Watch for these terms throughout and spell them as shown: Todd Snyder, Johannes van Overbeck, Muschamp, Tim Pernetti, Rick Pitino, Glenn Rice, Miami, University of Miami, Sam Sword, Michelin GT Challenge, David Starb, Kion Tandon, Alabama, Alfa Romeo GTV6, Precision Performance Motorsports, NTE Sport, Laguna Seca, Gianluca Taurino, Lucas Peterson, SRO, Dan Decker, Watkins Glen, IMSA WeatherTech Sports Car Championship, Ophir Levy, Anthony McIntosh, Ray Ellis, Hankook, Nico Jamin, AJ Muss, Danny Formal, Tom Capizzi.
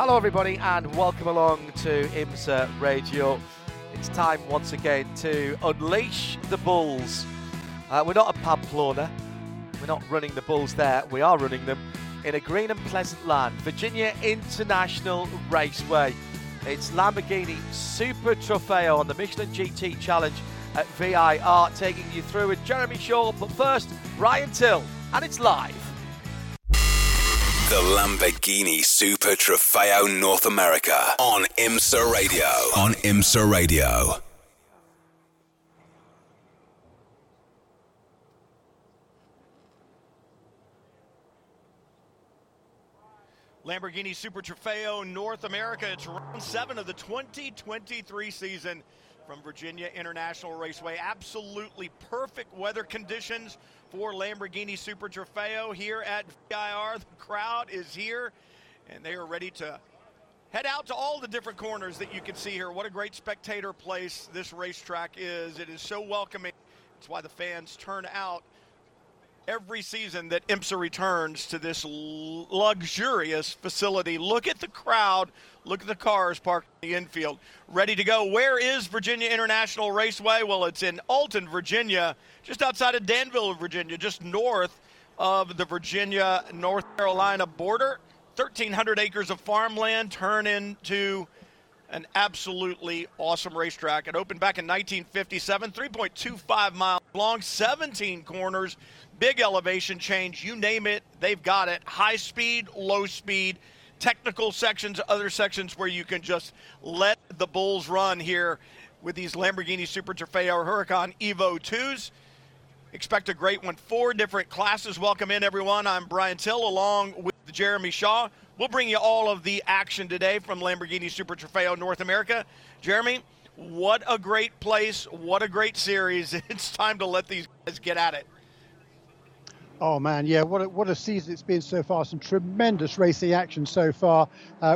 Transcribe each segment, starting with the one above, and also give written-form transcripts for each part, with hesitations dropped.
Hello everybody and welcome along to IMSA Radio. It's time once again to unleash the bulls. We're not a Pamplona, we're not running the bulls there, we are running them in a green and pleasant land. Virginia International Raceway. It's Lamborghini Super Trofeo on the Michelin GT Challenge at VIR, taking you through with Jeremy Shaw, but first, Brian Till, and it's live. The Lamborghini Super Trofeo North America on IMSA Radio. On IMSA Radio. Lamborghini Super Trofeo North America. It's round 7 of the 2023 season from Virginia International Raceway. Absolutely perfect weather conditions for Lamborghini Super Trofeo here at VIR. The crowd is here, and they are ready to head out to all the different corners that you can see here. What a great spectator place this racetrack is. It is so welcoming. It's why the fans turn out every season that IMSA returns to this luxurious facility. Look at the crowd. Look at the cars parked in the infield, ready to go. Where is Virginia International Raceway? Well, it's in Alton, Virginia, just outside of Danville, Virginia, just north of the Virginia, North Carolina border. 1,300 acres of farmland turn into an absolutely awesome racetrack. It opened back in 1957, 3.25 miles long, 17 corners, big elevation change, you name it, they've got it. High speed, low speed, technical sections, other sections where you can just let the bulls run here with these Lamborghini Super Trofeo Huracan Evo 2s. Expect a great one. 4 different classes. Welcome in, everyone. I'm Brian Till along with Jeremy Shaw. We'll bring you all of the action today from Lamborghini Super Trofeo North America. Jeremy, what a great place. What a great series. It's time to let these guys get at it. Oh man, yeah, what a season it's been so far. Some tremendous racing action so far.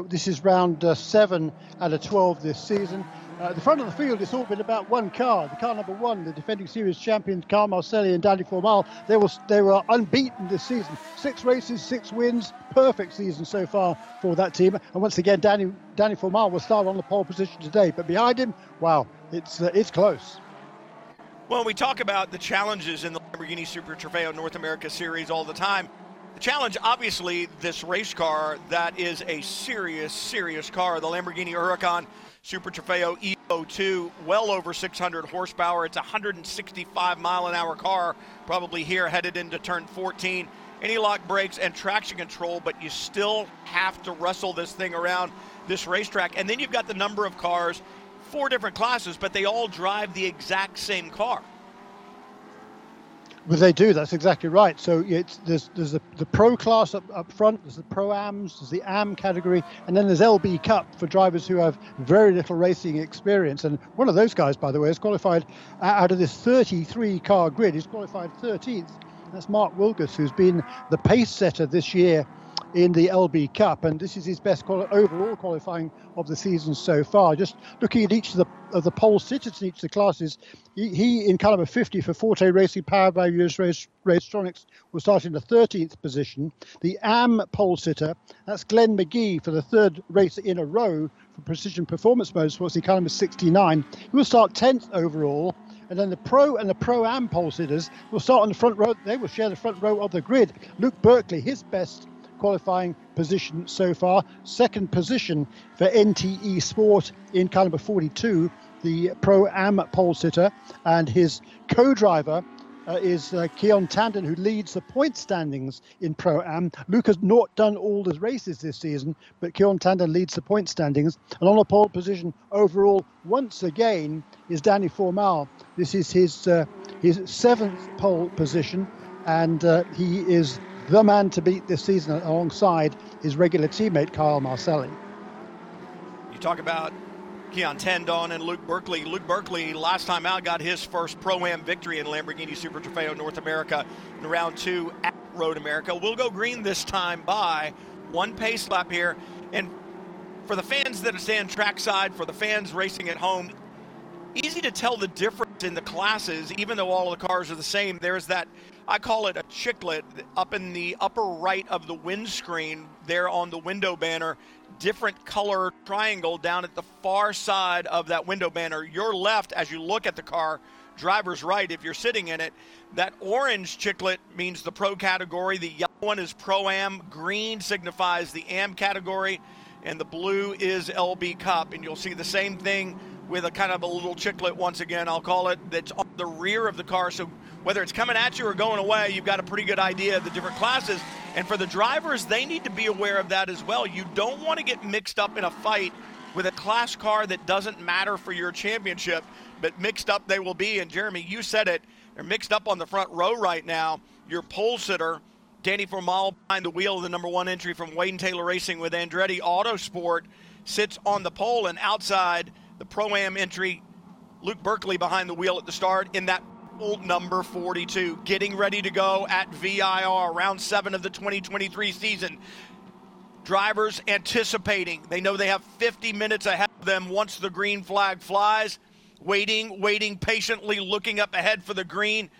This is round 7 out of 12 this season. At the front of the field, it's all been about one car. The car number 1, the defending series champions Karl Marcelli and Danny Formal, they were unbeaten this season. 6 races, 6 wins, perfect season so far for that team. And once again, Danny Formal will start on the pole position today. But behind him, wow, it's close. Well, we talk about the challenges in the Lamborghini Super Trofeo North America Series all the time. The challenge, obviously, this race car that is a serious, serious car. The Lamborghini Huracan Super Trofeo Evo 2, well over 600 horsepower. It's a 165-mile-an-hour car, probably here headed into turn 14. Anti-lock brakes and traction control, but you still have to wrestle this thing around this racetrack. And then you've got the number of cars, 4 different classes, but they all drive the exact same car. Well, they do. That's exactly right. So there's the pro class up front, there's the pro-ams, there's the am category, and then there's LB Cup for drivers who have very little racing experience. And one of those guys, by the way, is qualified out of this 33-car grid. He's qualified 13th. That's Mark Wilgus, who's been the pace setter this year in the LB Cup, and this is his best overall qualifying of the season so far. Just looking at each of the pole sitters in each of the classes, he in car number 50 for Forte Racing, powered by US Racetronics, will start in the 13th position. The AM pole sitter, that's Glenn McGee for the 3rd race in a row for Precision Performance Motorsports in car number 69. He will start 10th overall. And then the pro and the pro-am pole sitters will start on the front row. They will share the front row of the grid. Luke Berkley, his best qualifying position so far, 2nd position for NTE Sport in car number 42, the pro-am pole sitter, and his co-driver is Kion Tandon, who leads the point standings in pro-am. Luke has not done all the races this season, but Kion Tandon leads the point standings, and on the pole position overall once again is Danny Formal This is his seventh pole position, and he is the man to beat this season alongside his regular teammate, Karl Marcelli. You talk about Kion Tandon and Luke Berkley. Luke Berkley, last time out, got his first Pro-Am victory in Lamborghini Super Trofeo North America in round two at Road America. We'll go green this time by one pace lap here. And for the fans that stand trackside, for the fans racing at home, easy to tell the difference in the classes, even though all of the cars are the same. There's that, I call it a chiclet, up in the upper right of the windscreen there on the window banner, different color triangle down at the far side of that window banner. Your left, as you look at the car, driver's right if you're sitting in it. That orange chiclet means the pro category, the yellow one is Pro-Am, green signifies the Am category, and the blue is LB Cup. And you'll see the same thing with a kind of a little chiclet, once again, I'll call it, that's on the rear of the car. So whether it's coming at you or going away, you've got a pretty good idea of the different classes. And for the drivers, they need to be aware of that as well. You don't want to get mixed up in a fight with a class car that doesn't matter for your championship, but mixed up they will be. And Jeremy, you said it, they're mixed up on the front row right now. Your pole sitter, Danny Formal, behind the wheel of the number one entry from Wayne Taylor Racing with Andretti Autosport, sits on the pole, and outside the Pro-Am entry, Luke Berkley behind the wheel at the start in that old number 42, getting ready to go at VIR, round 7 of the 2023 season. Drivers anticipating. They know they have 50 minutes ahead of them once the green flag flies, waiting, patiently looking up ahead for the green.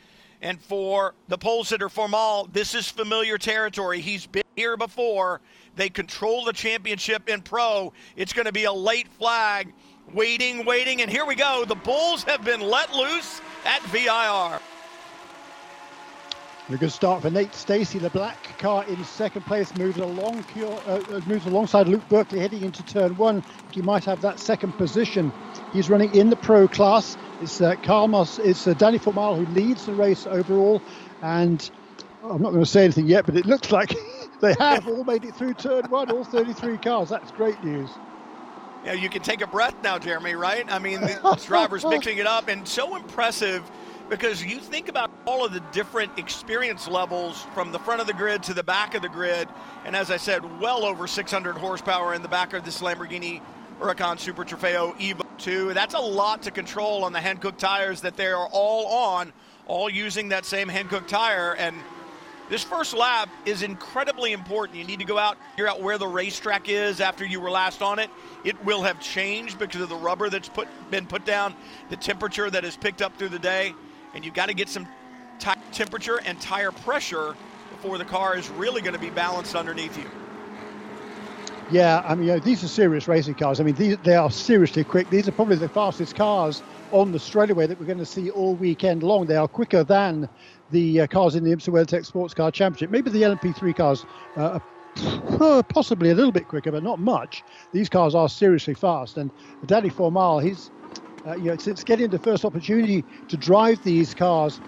And for the pole sitter, Formal, this is familiar territory. He's been here before. They control the championship in pro. It's going to be a late flag. Waiting, and here we go. The Bulls have been let loose at VIR. A good start for Nate Stacy. The black car in second place moves alongside Luke Berkley heading into turn one. He might have that second position. He's running in the pro class. It's Danny Formal who leads the race overall. And I'm not going to say anything yet, but it looks like they have all made it through turn one, all 33 cars. That's great news. Yeah, you can take a breath now, Jeremy, right? I mean, the drivers mixing it up, and so impressive because you think about all of the different experience levels from the front of the grid to the back of the grid. And as I said, well over 600 horsepower in the back of this Lamborghini Huracan Super Trofeo Evo 2. That's a lot to control on the Hankook tires that they are all on, all using that same Hankook tire. And this first lap is incredibly important. You need to go out, figure out where the racetrack is after you were last on it. It will have changed because of the rubber that's been put down, the temperature that has picked up through the day, and you've got to get some temperature and tire pressure before the car is really going to be balanced underneath you. Yeah, I mean, you know, these are serious racing cars. I mean, they are seriously quick. These are probably the fastest cars on the straightaway that we're going to see all weekend long. They are quicker than the cars in the IMSA WeatherTech Sports Car Championship. Maybe the LMP3 cars are possibly a little bit quicker, but not much. These cars are seriously fast. And Danny Formal, he's since getting the first opportunity to drive these cars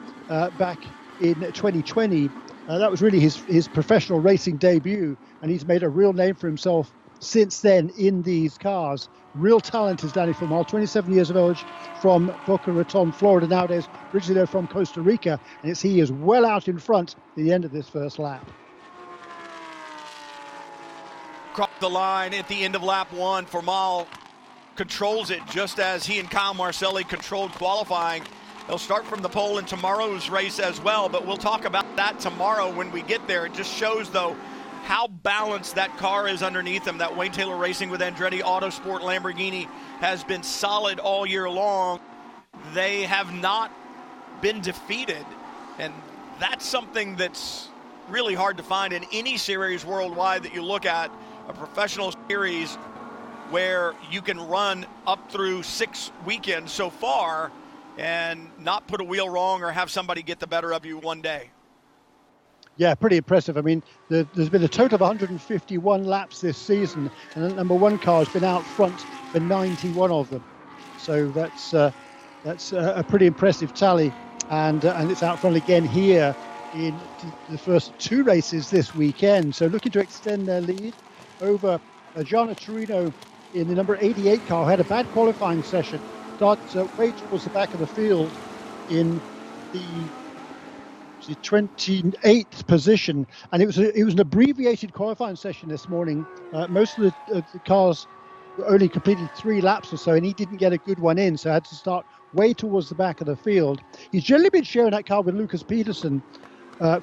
back in 2020, that was really his professional racing debut, and he's made a real name for himself since then in these cars. Real talent is Danny Formal, 27 years of age, from Boca Raton, Florida. Nowadays, originally they're from Costa Rica, and he is well out in front at the end of this first lap. Across the line at the end of lap one, Formal controls it just as he and Kyle Marcelli controlled qualifying. They'll start from the pole in tomorrow's race as well, but we'll talk about that tomorrow when we get there. It just shows, though, how balanced that car is underneath them. That Wayne Taylor Racing with Andretti Autosport Lamborghini has been solid all year long. They have not been defeated, and that's something that's really hard to find in any series worldwide that you look at, a professional series where you can run up through 6 weekends so far and not put a wheel wrong or have somebody get the better of you one day. Yeah, pretty impressive. I mean, there's been a total of 151 laps this season, and the number one car has been out front for 91 of them. So that's a pretty impressive tally, and it's out front again here in the first 2 races this weekend. So looking to extend their lead over Gianluca Taurino in the number 88 car, who had a bad qualifying session. Starts way towards the back of the field in the 28th position, and it was an abbreviated qualifying session this morning. Most of the cars only completed 3 laps or so, and he didn't get a good one in, so had to start way towards the back of the field. He's generally been sharing that car with Lucas Peterson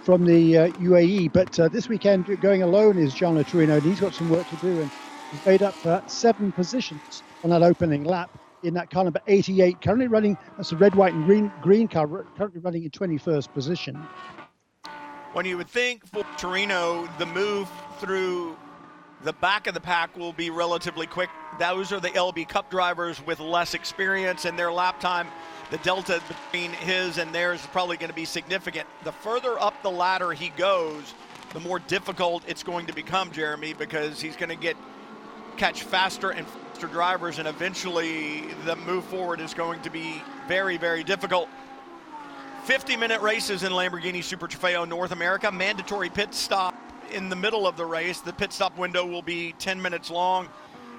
from the UAE, but this weekend going alone is Gianluca Taurino, and he's got some work to do, and he's made up 7 positions on that opening lap in that car number 88, currently running, that's a red, white, and green car, currently running in 21st position. When you would think for Taurino, the move through the back of the pack will be relatively quick. Those are the LB Cup drivers with less experience, and their lap time, the delta between his and theirs is probably going to be significant. The further up the ladder he goes, the more difficult it's going to become, Jeremy, because he's going to catch faster and faster drivers, and eventually the move forward is going to be very, very difficult. 50-minute races in Lamborghini Super Trofeo North America, mandatory pit stop in the middle of the race. The pit stop window will be 10 minutes long,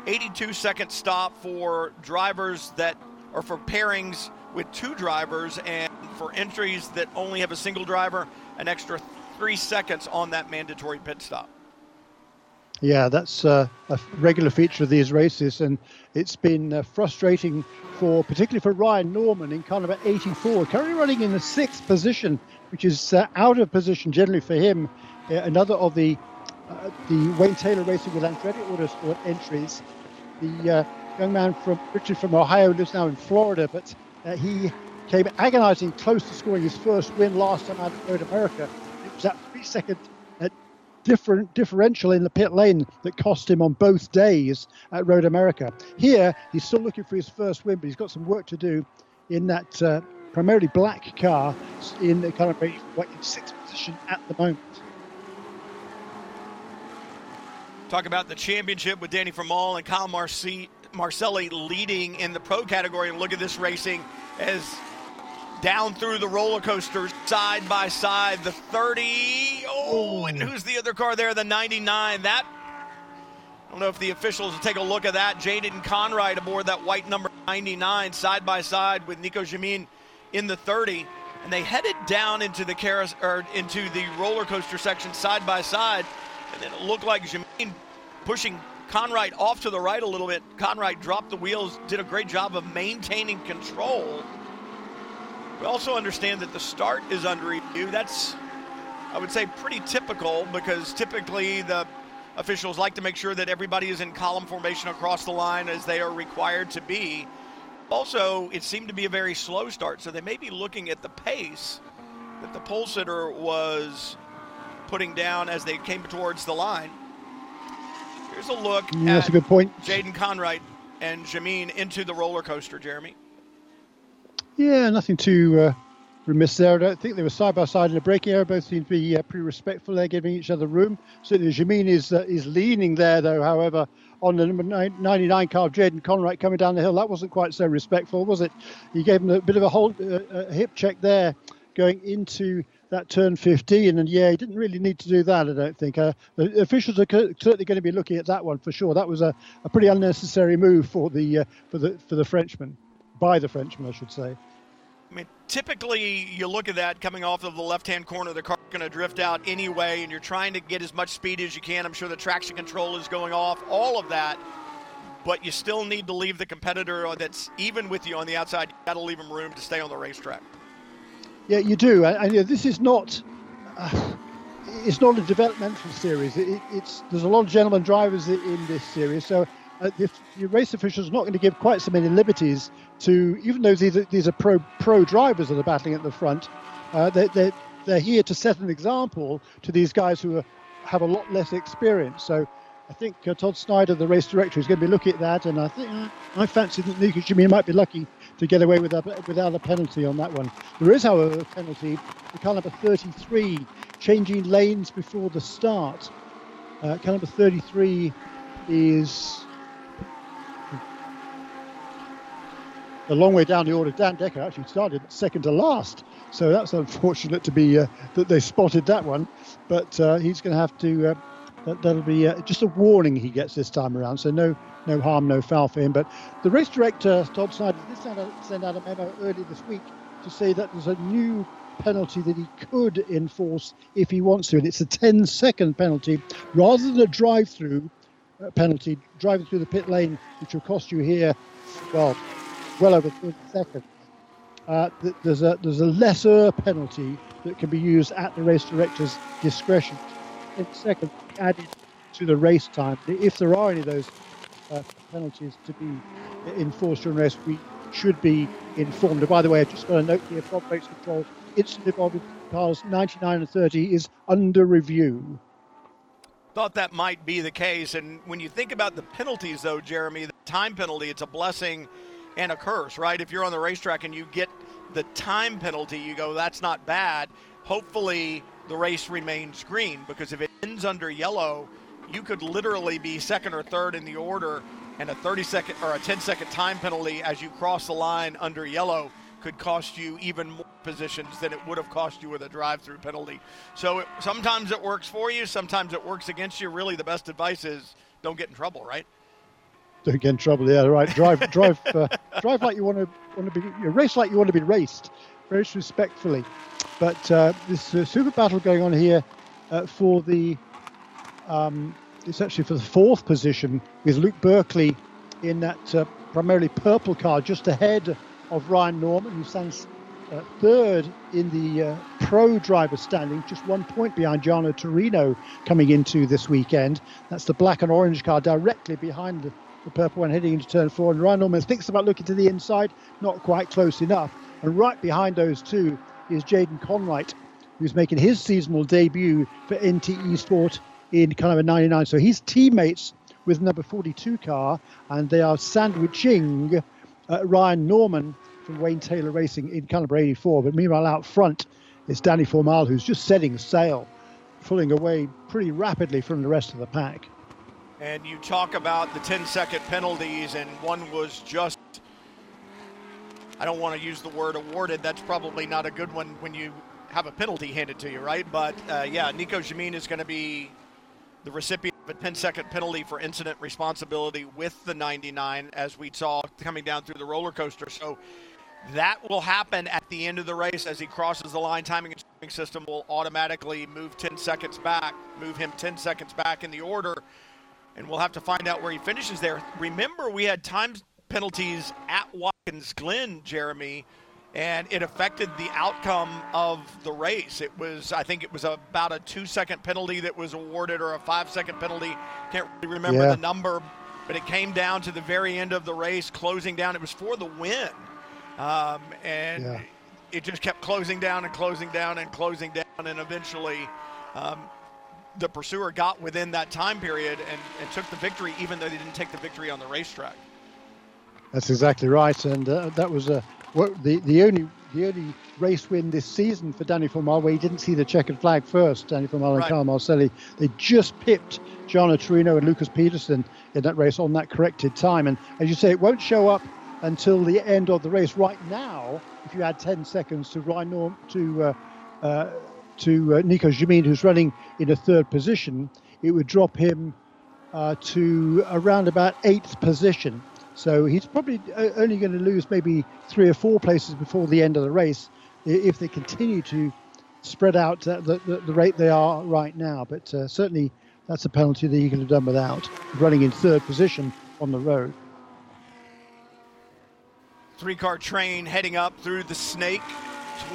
82-second stop for drivers that are for pairings with 2 drivers, and for entries that only have a single driver, an extra 3 seconds on that mandatory pit stop. Yeah, that's a regular feature of these races, and it's been frustrating particularly for Ryan Norman in car number 84, currently running in the 6th position, which is out of position generally for him. Another of the Wayne Taylor Racing with Andretti Autosport entries. The young man from Ohio lives now in Florida, but he came agonizing close to scoring his first win last time out at Road America. It was that 3-second differential in the pit lane that cost him on both days at Road America. Here, he's still looking for his first win, but he's got some work to do in that primarily black car in the kind of 6th position at the moment. Talk about the championship with Danny Formal and Karl Marcelli leading in the pro category. And look at this racing as down through the roller coasters, side by side, the 30. Oh, and who's the other car there? The 99. That, I don't know if the officials will take a look at that. Jaden Conwright aboard that white number 99, side by side with Nico Jamin in the 30. And they headed down into the roller coaster section side by side. And then it looked like Jamin pushing Conwright off to the right a little bit. Conwright dropped the wheels, did a great job of maintaining control. We also understand that the start is under review. That's, I would say, pretty typical, because typically the officials like to make sure that everybody is in column formation across the line as they are required to be. Also, it seemed to be a very slow start, so they may be looking at the pace that the pole sitter was putting down as they came towards the line. Here's a look at a good point. Jaden Conwright and Jamin into the roller coaster, Jeremy. Yeah, nothing too remiss there. I don't think they were side by side in a braking area. Both seem to be pretty respectful. They're giving each other room. Certainly Jamin is leaning there, though, however, on the number 99 car of Jaden Conwright coming down the hill. That wasn't quite so respectful, was it? He gave him a bit of a hip check there going into that turn 15. And, yeah, he didn't really need to do that, I don't think. The officials are certainly going to be looking at that one for sure. That was a pretty unnecessary move for the Frenchman. By the Frenchman, I should say. I mean, typically you look at that coming off of the left-hand corner, the car's going to drift out anyway, and you're trying to get as much speed as you can. I'm sure the traction control is going off, all of that, but you still need to leave the competitor that's even with you on the outside. You got to leave them room to stay on the racetrack. Yeah, you do. And this is not. It's not a developmental series. There's a lot of gentleman drivers in this series, so. The race officials are not going to give quite so many liberties to, even though these are pro drivers that are battling at the front, they're here to set an example to these guys who have a lot less experience. So I think Todd Snyder, the race director, is going to be looking at that, and I think I fancy that Nico Jamin might be lucky to get away without a penalty on that one. There is, however, a penalty for car number 33, changing lanes before the start. Car number 33 is a long way down the order. Dan Decker actually started second to last, so that's unfortunate that they spotted that one. But he's going to have to that'll be just a warning he gets this time around, so no harm, no foul for him. But the race director, Todd Snyder, did send out a memo early this week to say that there's a new penalty that he could enforce if he wants to, and it's a 10-second penalty rather than a drive-through penalty, driving through the pit lane, which will cost you here, well over 30 seconds. There's a lesser penalty that can be used at the race director's discretion. It's second added to the race time. If there are any of those penalties to be enforced during race, we should be informed. And by the way, I've just got a note here from Race Control. Incident involving cars 99 and 30 is under review. Thought that might be the case. And when you think about the penalties, though, Jeremy, the time penalty, it's a blessing and a curse, right? If you're on the racetrack and you get the time penalty, you go, that's not bad. Hopefully the race remains green, because if it ends under yellow, you could literally be second or third in the order, and a 30-second or a 10-second time penalty as you cross the line under yellow could cost you even more positions than it would have cost you with a drive-through penalty. So sometimes it works for you, sometimes it works against you. Really, the best advice is don't get in trouble, right? Don't get in trouble. Yeah, right. Drive like you want to be. Race like you want to be raced. Race respectfully. But this super battle going on here for the. It's actually for the fourth position, with Luke Berkley in that primarily purple car, just ahead of Ryan Norman, who stands third in the pro driver standing, just 1 point behind Gianluca Taurino coming into this weekend. That's the black and orange car directly behind the purple one heading into turn four. And Ryan Norman thinks about looking to the inside, not quite close enough. And right behind those two is Jaden Conwright, who's making his seasonal debut for NTE Sport in kind of a 99. So he's teammates with number 42 car, and they are sandwiching Ryan Norman from Wayne Taylor Racing in caliber 84. But meanwhile, out front is Danny Formal, who's just setting sail, pulling away pretty rapidly from the rest of the pack. And you talk about the 10-second penalties, and one was just, I don't want to use the word awarded. That's probably not a good one when you have a penalty handed to you, right? But yeah, Nico Jamin is going to be the recipient of a 10-second penalty for incident responsibility with the 99, as we saw coming down through the roller coaster. So that will happen at the end of the race. As he crosses the line, timing and steering system will automatically move 10 seconds back, move him 10 seconds back in the order. And we'll have to find out where he finishes there. Remember, we had time penalties at Watkins Glen, Jeremy, and it affected the outcome of the race. It was, I think it was about a 2-second penalty that was awarded, or a 5-second penalty. Can't really remember the number, but it came down to the very end of the race, closing down. It was for the win. It just kept closing down and closing down and closing down, and eventually the pursuer got within that time period and took the victory, even though they didn't take the victory on the racetrack. That's exactly right, and that was the only race win this season for Danny Formal where he didn't see the checkered flag first. Danny Formal and Karl Marcelli, they just pipped Gianluca Taurino and Lucas Peterson in that race on that corrected time, and as you say, it won't show up until the end of the race. Right now, if you add 10 seconds to Ryan Norm, to Nico Jamin, who's running in a third position, it would drop him to around about eighth position. So he's probably only going to lose maybe 3 or 4 places before the end of the race if they continue to spread out at the rate they are right now. But certainly that's a penalty that you could have done without, running in third position on the road. Three-car train heading up through the snake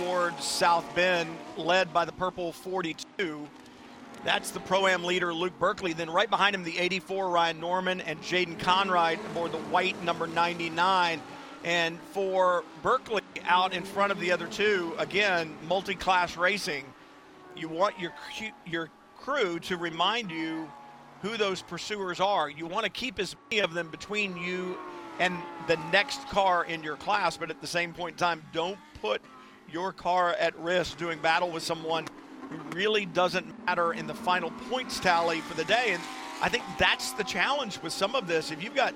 towards South Bend, led by the purple 42. That's the Pro-Am leader, Luke Berkley. Then right behind him, the 84, Ryan Norman, and Jaden Conwright aboard the white number 99. And for Berkley, out in front of the other two, again, multi-class racing. You want your crew to remind you who those pursuers are. You want to keep as many of them between you and the next car in your class, but at the same point in time, don't put your car at risk doing battle with someone who really doesn't matter in the final points tally for the day. And I think that's the challenge with some of this. If you've got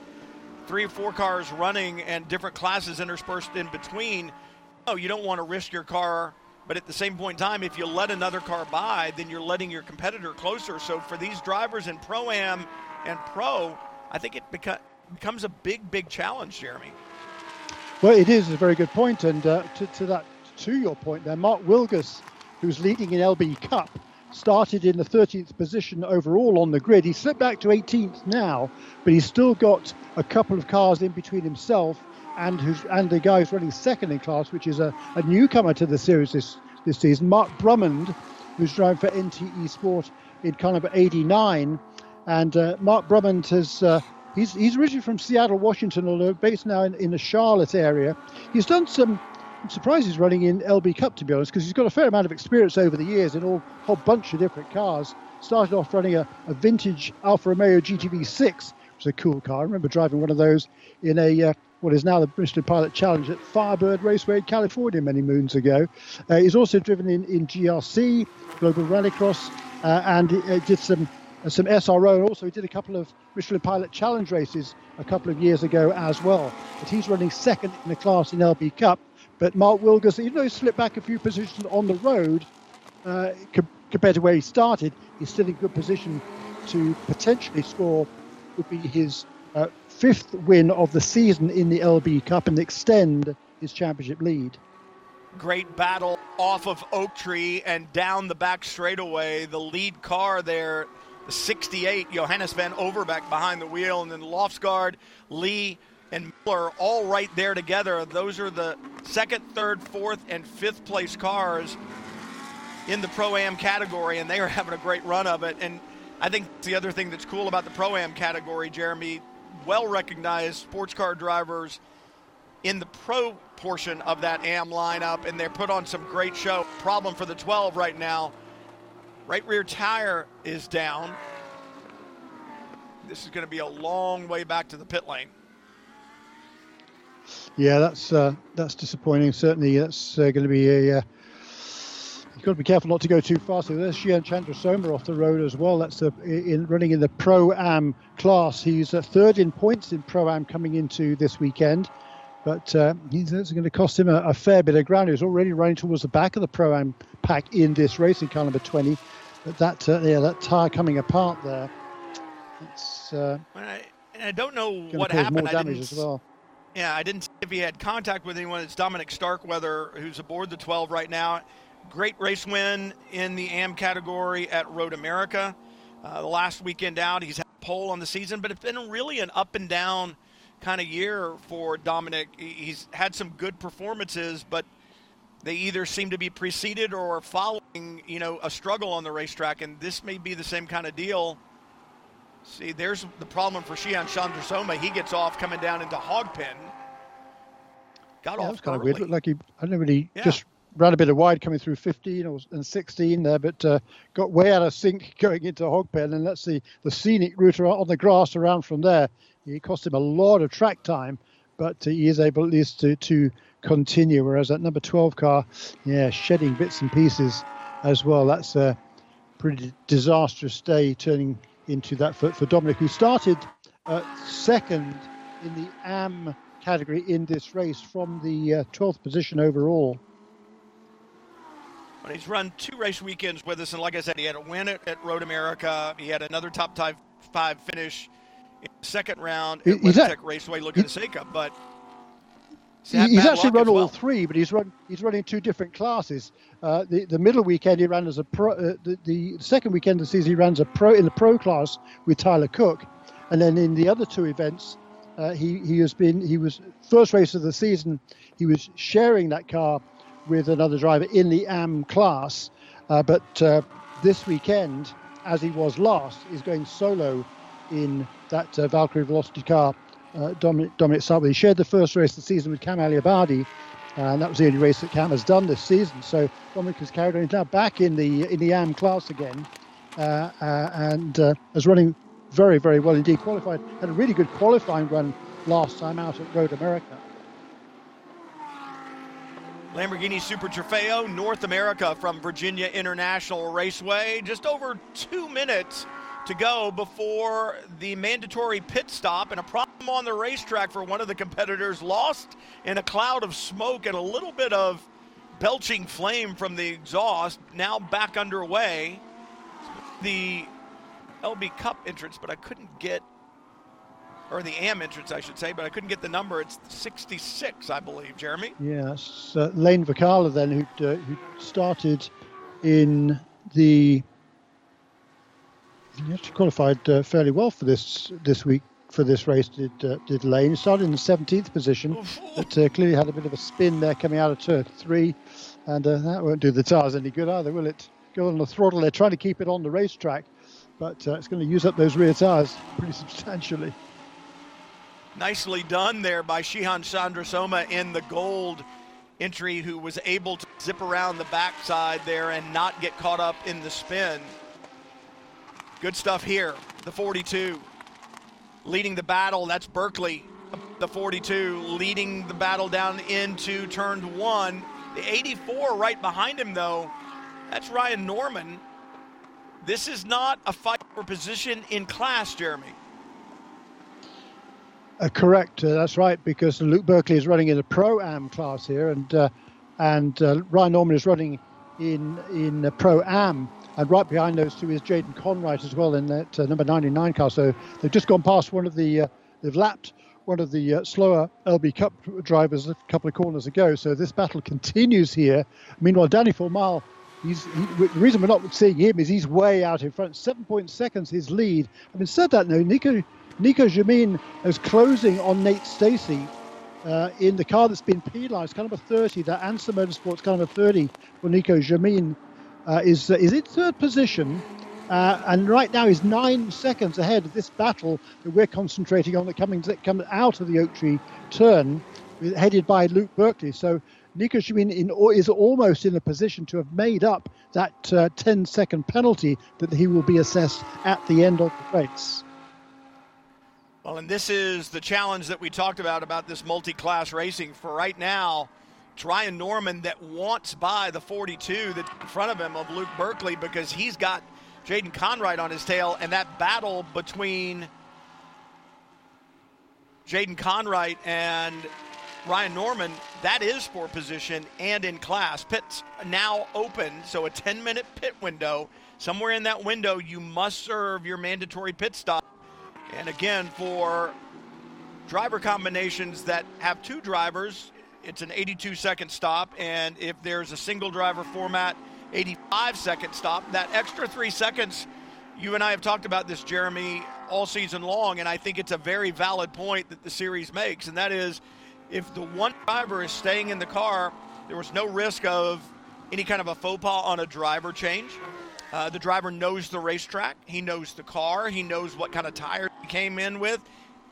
3 or 4 cars running and different classes interspersed in between, you don't want to risk your car But at the same point in time, if you let another car by, then you're letting your competitor closer. So for these drivers in Pro-Am and Pro, I think it becomes a big challenge, Jeremy. Well, it is a very good point. And to your point there, Mark Wilgus, who's leading in LB Cup, started in the 13th position overall on the grid. He slipped back to 18th now, but he's still got a couple of cars in between himself and the guy who's running second in class, which is a newcomer to the series this season, Mark Brummond, who's driving for NTE Sport in car number 89. And Mark Brummond has he's originally from Seattle, Washington, although based now in the Charlotte area. He's done some. I'm surprised he's running in LB Cup, to be honest, because he's got a fair amount of experience over the years in a whole bunch of different cars. Started off running a vintage Alfa Romeo GTV6, which is a cool car. I remember driving one of those in a what is now the Bristol Pilot Challenge at Firebird Raceway in California many moons ago. He's also driven in GRC, Global Rallycross, and did some SRO, and also he did a couple of Michelin Pilot Challenge races a couple of years ago as well. But he's running second in the class in LB Cup. But Mark Wilgus, even though he slipped back a few positions on the road compared to where he started, he's still in good position to potentially score, would be his fifth win of the season in the LB Cup and extend his championship lead. Great battle off of Oak Tree and down the back straightaway. The lead car there, the 68, Johannes van Overbeck behind the wheel, and then Lofsgard, Lee, and Miller all right there together. Those are the second, third, fourth, and fifth place cars in the Pro-Am category, and they are having a great run of it. And I think the other thing that's cool about the Pro-Am category, Jeremy, well-recognized sports car drivers in the pro portion of that AM lineup, and they're put on some great show. Problem for the 12 right now, right rear tire is down. This is going to be a long way back to the pit lane. Yeah, that's disappointing. Certainly, that's going to be a. You've got to be careful not to go too fast. So there's Shehan Chandrasoma off the road as well. That's running in the Pro-Am class. He's third in points in Pro-Am coming into this weekend, but that's going to cost him a fair bit of ground. He's already running towards the back of the Pro-Am pack in this race in car number 20. But that tire coming apart there. It's. I don't know what happened. More damage as well. Yeah, I didn't see if he had contact with anyone. It's Dominic Starkweather, who's aboard the 12 right now. Great race win in the AM category at Road America. The last weekend out, he's had a pole on the season, but it's been really an up-and-down kind of year for Dominic. He's had some good performances, but they either seem to be preceded or following, a struggle on the racetrack, and this may be the same kind of deal. See, there's the problem for Shehan Chandrasoma. He gets off coming down into Hogpen. Got off. That was kind of weird. Looked like just ran a bit of wide coming through 15 and 16 there, but got way out of sync going into Hogpen. And that's the scenic route on the grass around from there. It cost him a lot of track time, but he is able at least to continue. Whereas that number 12 car, shedding bits and pieces as well. That's a pretty disastrous day turning into that for Dominic, who started second in the AM category in this race from the 12th position overall. Well, he's run two race weekends with us, and like I said, he had a win at Road America. He had another top five finish in the second round at Winnipeg Raceway, Laguna Seca, but... He's actually run all three, but he's running two different classes. The middle weekend he ran as a pro. The second weekend of the season he runs a pro in the pro class with Tyler Cook, and then in the other two events, he was first race of the season. He was sharing that car with another driver in the AM class, but this weekend, as he was last, is going solo in that Valkyrie Velocity car. Dominic Starkweather. He shared the first race of the season with Cam Aliabadi, and that was the only race that Cam has done this season. So Dominic has carried on. He's now back in the AM class again, and is running very, very well indeed. Qualified, had a really good qualifying run last time out at Road America. Lamborghini Super Trofeo, North America from Virginia International Raceway. Just over 2 minutes to go before the mandatory pit stop, and a problem on the racetrack for one of the competitors, lost in a cloud of smoke and a little bit of belching flame from the exhaust, now back underway. The LB Cup entrance, but I couldn't get, or the AM entrance, I should say, but I couldn't get the number. It's 66, I believe, Jeremy. Yes, Lane Vakala then, who started in the, he actually qualified fairly well for this week, for this race, did Lane. Started in the 17th position, but clearly had a bit of a spin there coming out of turn three, and that won't do the tyres any good either, will it? Go on the throttle, they're trying to keep it on the racetrack, but it's going to use up those rear tyres pretty substantially. Nicely done there by Shehan Chandrasoma in the gold entry, who was able to zip around the backside there and not get caught up in the spin. Good stuff here, the 42. Leading the battle, that's Berkley, the 42, leading the battle down into turn one. The 84 right behind him, though, that's Ryan Norman. This is not a fight for position in class, Jeremy. Correct, that's right, because Luke Berkley is running in a Pro-Am class here, and Ryan Norman is running in a Pro-Am. And right behind those two is Jaden Conwright as well in that number 99 car. So they've just gone past one of the, they've lapped one of the slower LB Cup drivers a couple of corners ago. So this battle continues here. Meanwhile, Danny Formal, the reason we're not seeing him is he's way out in front. 7 seconds his lead. Having said that, though, Nico Jamin is closing on Nate Stacy in the car that's been penalised. Car number 30, that ANSA Motorsports car number 30 for Nico Jamin. Is in third position, and right now is 9 seconds ahead of this battle that we're concentrating on, that comes out of the Oak Tree turn, headed by Luke Berkley. So Nico Jamin is almost in a position to have made up that 10-second penalty that he will be assessed at the end of the race. Well, and this is the challenge that we talked about this multi-class racing. For right now, it's Ryan Norman that wants by the 42 that's in front of him of Luke Berkley, because he's got Jaden Conwright on his tail, and that battle between Jaden Conwright and Ryan Norman, that is for position and in class. Pit's now open, so a 10-minute pit window. Somewhere in that window, you must serve your mandatory pit stop. And again, for driver combinations that have two drivers, it's an 82-second stop, and if there's a single-driver format, 85-second stop. That extra 3 seconds, you and I have talked about this, Jeremy, all season long, and I think it's a very valid point that the series makes, and that is if the one driver is staying in the car, there was no risk of any kind of a faux pas on a driver change. The driver knows the racetrack. He knows the car. He knows what kind of tire he came in with.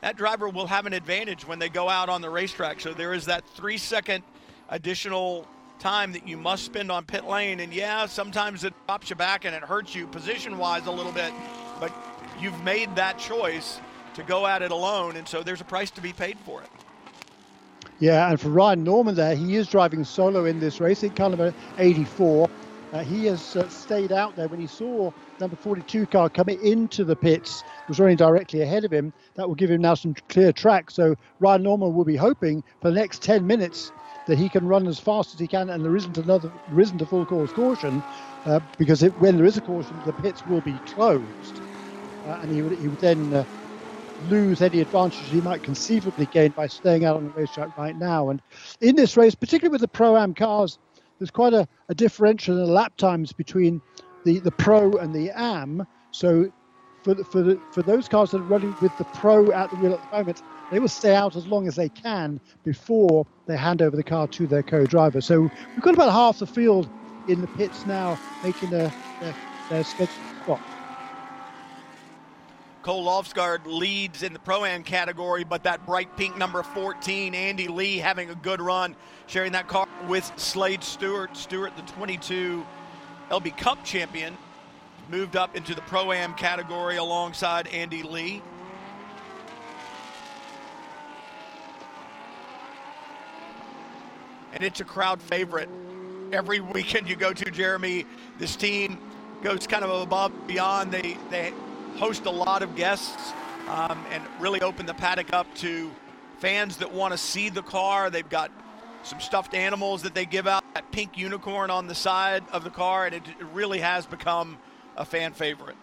That driver will have an advantage when they go out on the racetrack. So there is that 3-second additional time that you must spend on pit lane. And yeah, sometimes it drops you back and it hurts you position-wise a little bit, but you've made that choice to go at it alone. And so there's a price to be paid for it. Yeah, and for Ryan Norman there, he is driving solo in this race. It's kind of an 84. He has stayed out there. When he saw number 42 car coming into the pits, was running directly ahead of him. That will give him now some clear track. So Ryan Norman will be hoping for the next 10 minutes that he can run as fast as he can, and there isn't a full cause caution, because when there is a caution, the pits will be closed, and he would then lose any advantage he might conceivably gain by staying out on the racetrack right now. And in this race, particularly with the Pro-Am cars, there's quite a differential in the lap times between the Pro and the Am. So for those cars that are running with the Pro at the wheel at the moment, they will stay out as long as they can before they hand over the car to their co-driver. So we've got about half the field in the pits now making their schedule spot. Cole Lofsgard leads in the Pro-Am category, but that bright pink number 14, Andy Lee, having a good run, sharing that car with Slade Stewart. Stewart, the 22 LB Cup champion, moved up into the Pro-Am category alongside Andy Lee. And it's a crowd favorite. Every weekend you go to, Jeremy, this team goes kind of above and beyond. They host a lot of guests, and really open the paddock up to fans that want to see the car. They've got some stuffed animals that they give out, that pink unicorn on the side of the car, and it really has become a fan favorite.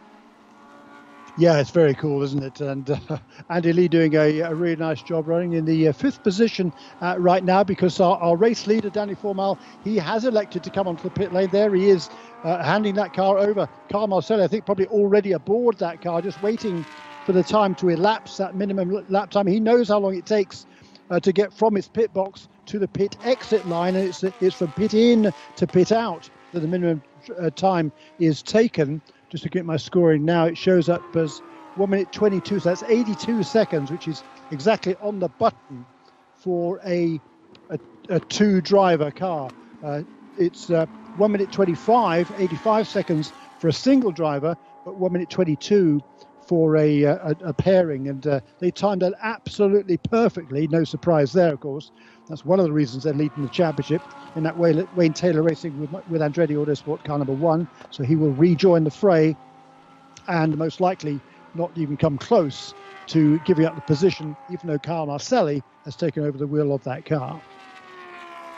Yeah, it's very cool, isn't it? And Andy Lee doing a really nice job running in the fifth position right now, because our race leader, Danny Formal, he has elected to come onto the pit lane. There he is, handing that car over. Karl Marcelli, I think, probably already aboard that car, just waiting for the time to elapse, that minimum lap time. He knows how long it takes to get from his pit box to the pit exit line, and it's from pit in to pit out that the minimum time is taken. Just to get my scoring now, it shows up as 1 minute 22, so that's 82 seconds, which is exactly on the button for a two-driver car. It's 1 minute 25, 85 seconds for a single driver, but 1 minute 22 for a pairing, and they timed that absolutely perfectly. No surprise there, of course. That's one of the reasons they're leading the championship. In that way, Wayne Taylor Racing with Andretti Autosport car number 1, so he will rejoin the fray and most likely not even come close to giving up the position, even though Karl Marcelli has taken over the wheel of that car.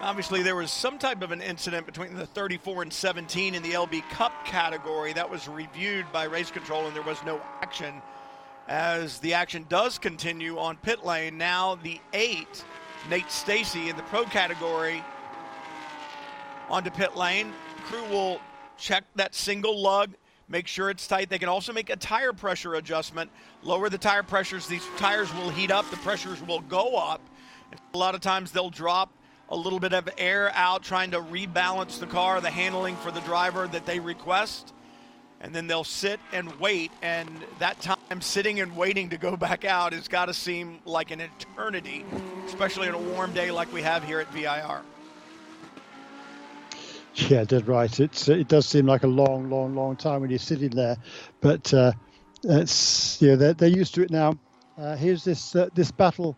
Obviously, there was some type of an incident between the 34 and 17 in the LB Cup category that was reviewed by race control, and there was no action. As the action does continue on pit lane, now the 8, Nate Stacy in the pro category, onto pit lane. Crew will check that single lug, make sure it's tight. They can also make a tire pressure adjustment, lower the tire pressures. These tires will heat up, the pressures will go up. A lot of times they'll drop a little bit of air out, trying to rebalance the car, the handling for the driver that they request, and then they'll sit and wait, and that time sitting and waiting to go back out has got to seem like an eternity, especially on a warm day like we have here at VIR. Yeah, dead right. It does seem like a long, long, long time when you're sitting there, but it's, you know, they're used to it now. Here's this battle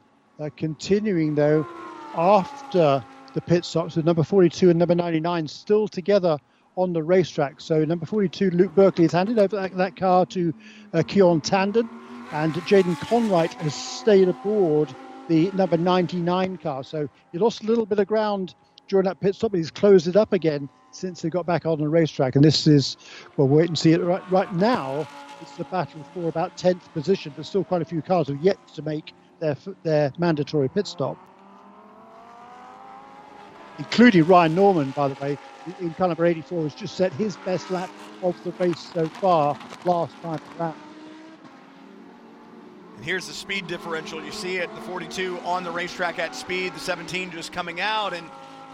continuing, though, after the pit stops, with number 42 and number 99 still together on the racetrack. So number 42, Luke Berkley, has handed over that car to Kion Tandon, and Jaden Conwright has stayed aboard the number 99 car. So he lost a little bit of ground during that pit stop, but he's closed it up again since they got back on the racetrack. And this is, well, wait and see it right now. It's the battle for about 10th position, but still quite a few cars have yet to make their mandatory pit stop, including Ryan Norman, by the way, in car number 84, has just set his best lap of the race so far last time around. And here's the speed differential. You see it, the 42 on the racetrack at speed, the 17 just coming out, and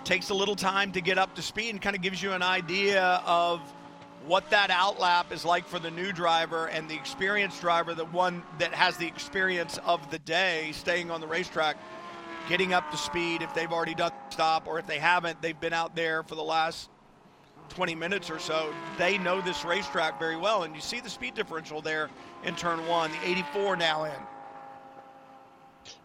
takes a little time to get up to speed, and kind of gives you an idea of what that outlap is like for the new driver and the experienced driver, the one that has the experience of the day, staying on the racetrack, getting up to speed if they've already done the stop, or if they haven't, they've been out there for the last 20 minutes or so. They know this racetrack very well, and you see the speed differential there in turn one, the 84 now in.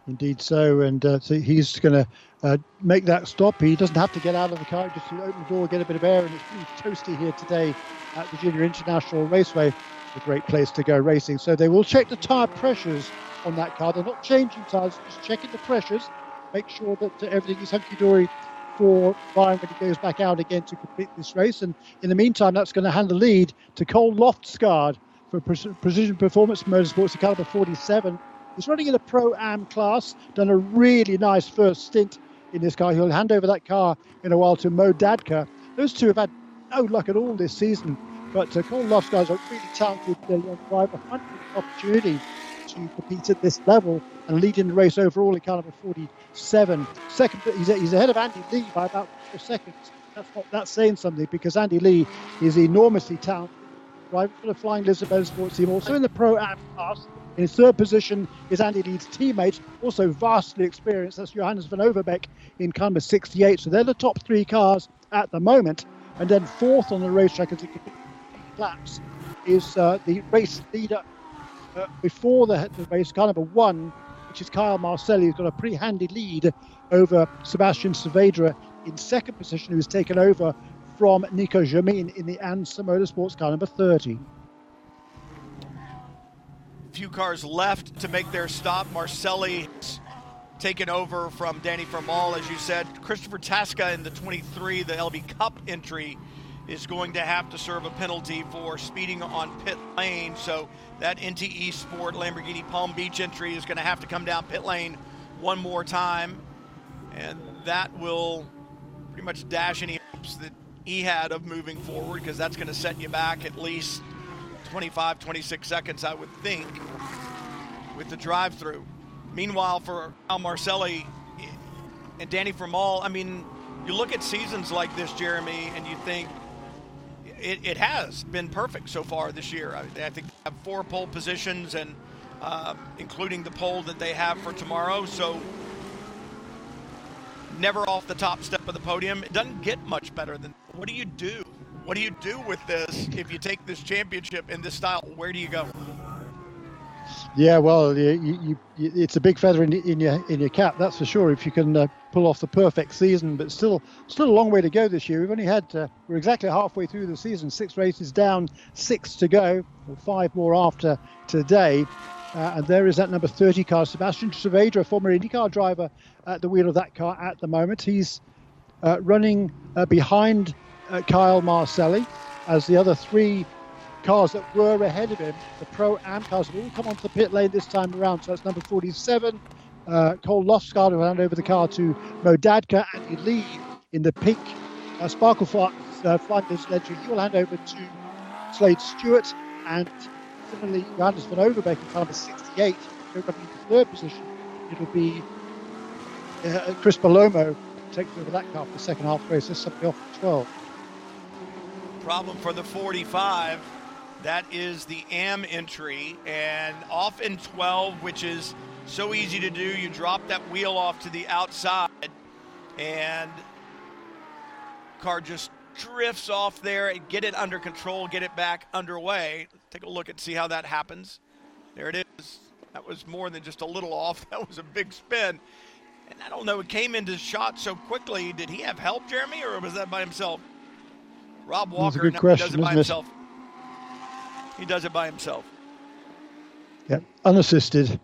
Indeed so, and so he's going to make that stop. He doesn't have to get out of the car, just to open the door, get a bit of air, and it's pretty toasty here today at Virginia International Raceway. It's a great place to go racing. So they will check the tyre pressures on that car. They're not changing tyres, just checking the pressures. Make sure that everything is hunky-dory for Ryan when he goes back out again to complete this race. And in the meantime, that's going to hand the lead to Cole Lofsgard for Precision Performance Motorsports, the caliber 47. He's running in a Pro-Am class, done a really nice first stint in this car. He'll hand over that car in a while to Mo Dadka. Those two have had no luck at all this season, but Cole Lofsgard's a really talented young driver, a opportunity to compete at this level and lead in the race overall in car number 47. Second, he's ahead of Andy Lee by about 4 seconds. That's saying something, because Andy Lee is enormously talented driver for the Flying Lizard Motorsports team, also in the Pro-Am class. In his third position is Andy Lee's teammate, also vastly experienced. That's Johannes van Overbeek in car number 68. So they're the top three cars at the moment. And then fourth on the racetrack as it laps is the race leader before the race, car number 1, which is Karl Marcelli, who's got a pretty handy lead over Sebastian Saavedra in second position, who's taken over from Nico Jamin in the IMSA Motorsports car number 30. Few cars left to make their stop. Marcelli taken over from Danny Formal, as you said. Christopher Tasca in the 23, the LB Cup entry, is going to have to serve a penalty for speeding on pit lane. So that NTE Sport Lamborghini Palm Beach entry is going to have to come down pit lane one more time. And that will pretty much dash any hopes that he had of moving forward, because that's going to set you back at least 25, 26 seconds, I would think, with the drive-through. Meanwhile, for Karl Marcelli and Danny Formal, I mean, you look at seasons like this, Jeremy, and you think it has been perfect so far this year. I think they have 4 pole positions, and including the pole that they have for tomorrow. So never off the top step of the podium. It doesn't get much better than that. What do you do? What do you do with this if you take this championship in this style? Where do you go? Yeah, well, it's a big feather in your cap, that's for sure, if you can pull off the perfect season. But still a long way to go this year. We've only had we're exactly halfway through the season. 6 races down, 6 to go, or 5 more after today. And there is that number 30 car, Sebastian Saavedra, a former IndyCar driver, at the wheel of that car at the moment. He's running behind Karl Marcelli, as the other 3 cars that were ahead of him, the Pro-Am cars, will all come onto the pit lane this time around. So that's number 47, Cole Lofsgard, who handed over the car to Mo Dadka, and Lee in the pink Sparkle Flanders Legend. He will hand over to Slade Stewart, and similarly, Johannes van Overbeek in time of 68, going up into 3rd position. It'll be Chris Palomo takes over that car for the second half race. That's something off at 12. Problem for the 45. That is the AM entry, and off in 12, which is so easy to do. You drop that wheel off to the outside, and car just drifts off there, and get it under control, get it back underway. Take a look and see how that happens. There it is. That was more than just a little off. That was a big spin. And I don't know, it came into shot so quickly. Did he have help, Jeremy, or was that by himself? Rob Walker, good question, does it by himself. He does it by himself. Yeah, unassisted.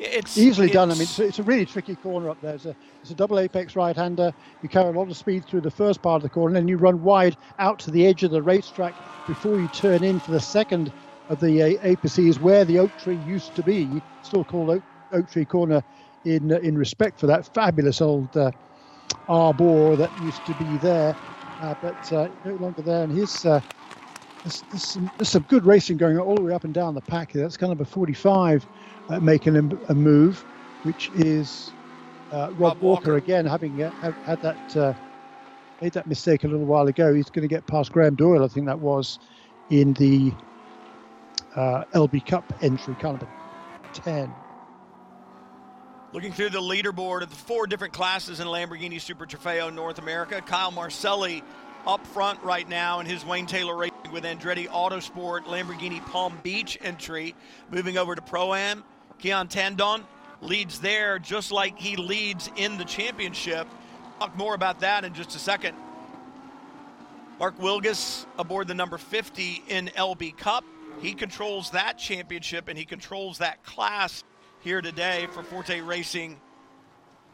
It's easily done. I mean, it's a really tricky corner up there. It's a double apex right-hander. You carry a lot of speed through the first part of the corner, and then you run wide out to the edge of the racetrack before you turn in for the second of the apices, where the oak tree used to be. Still called Oak Tree Corner in respect for that fabulous old arbor that used to be there, but no longer there. And here's there's some good racing going on all the way up and down the pack here. That's kind of a 45 making a move, which is Rob Walker again, having had that made that mistake a little while ago. He's going to get past Graham Doyle, I think that was, in the LB Cup entry, kind of a 10. Looking through the leaderboard of the 4 different classes in Lamborghini Super Trofeo North America, Karl Marcelli up front right now in his Wayne Taylor Racing with Andretti Autosport Lamborghini Palm Beach entry. Moving over to Pro-Am, Kion Tandon leads there, just like he leads in the championship. Talk more about that in just a second. Mark Wilgus aboard the number 50 in LB Cup. He controls that championship, and he controls that class here today for Forte Racing,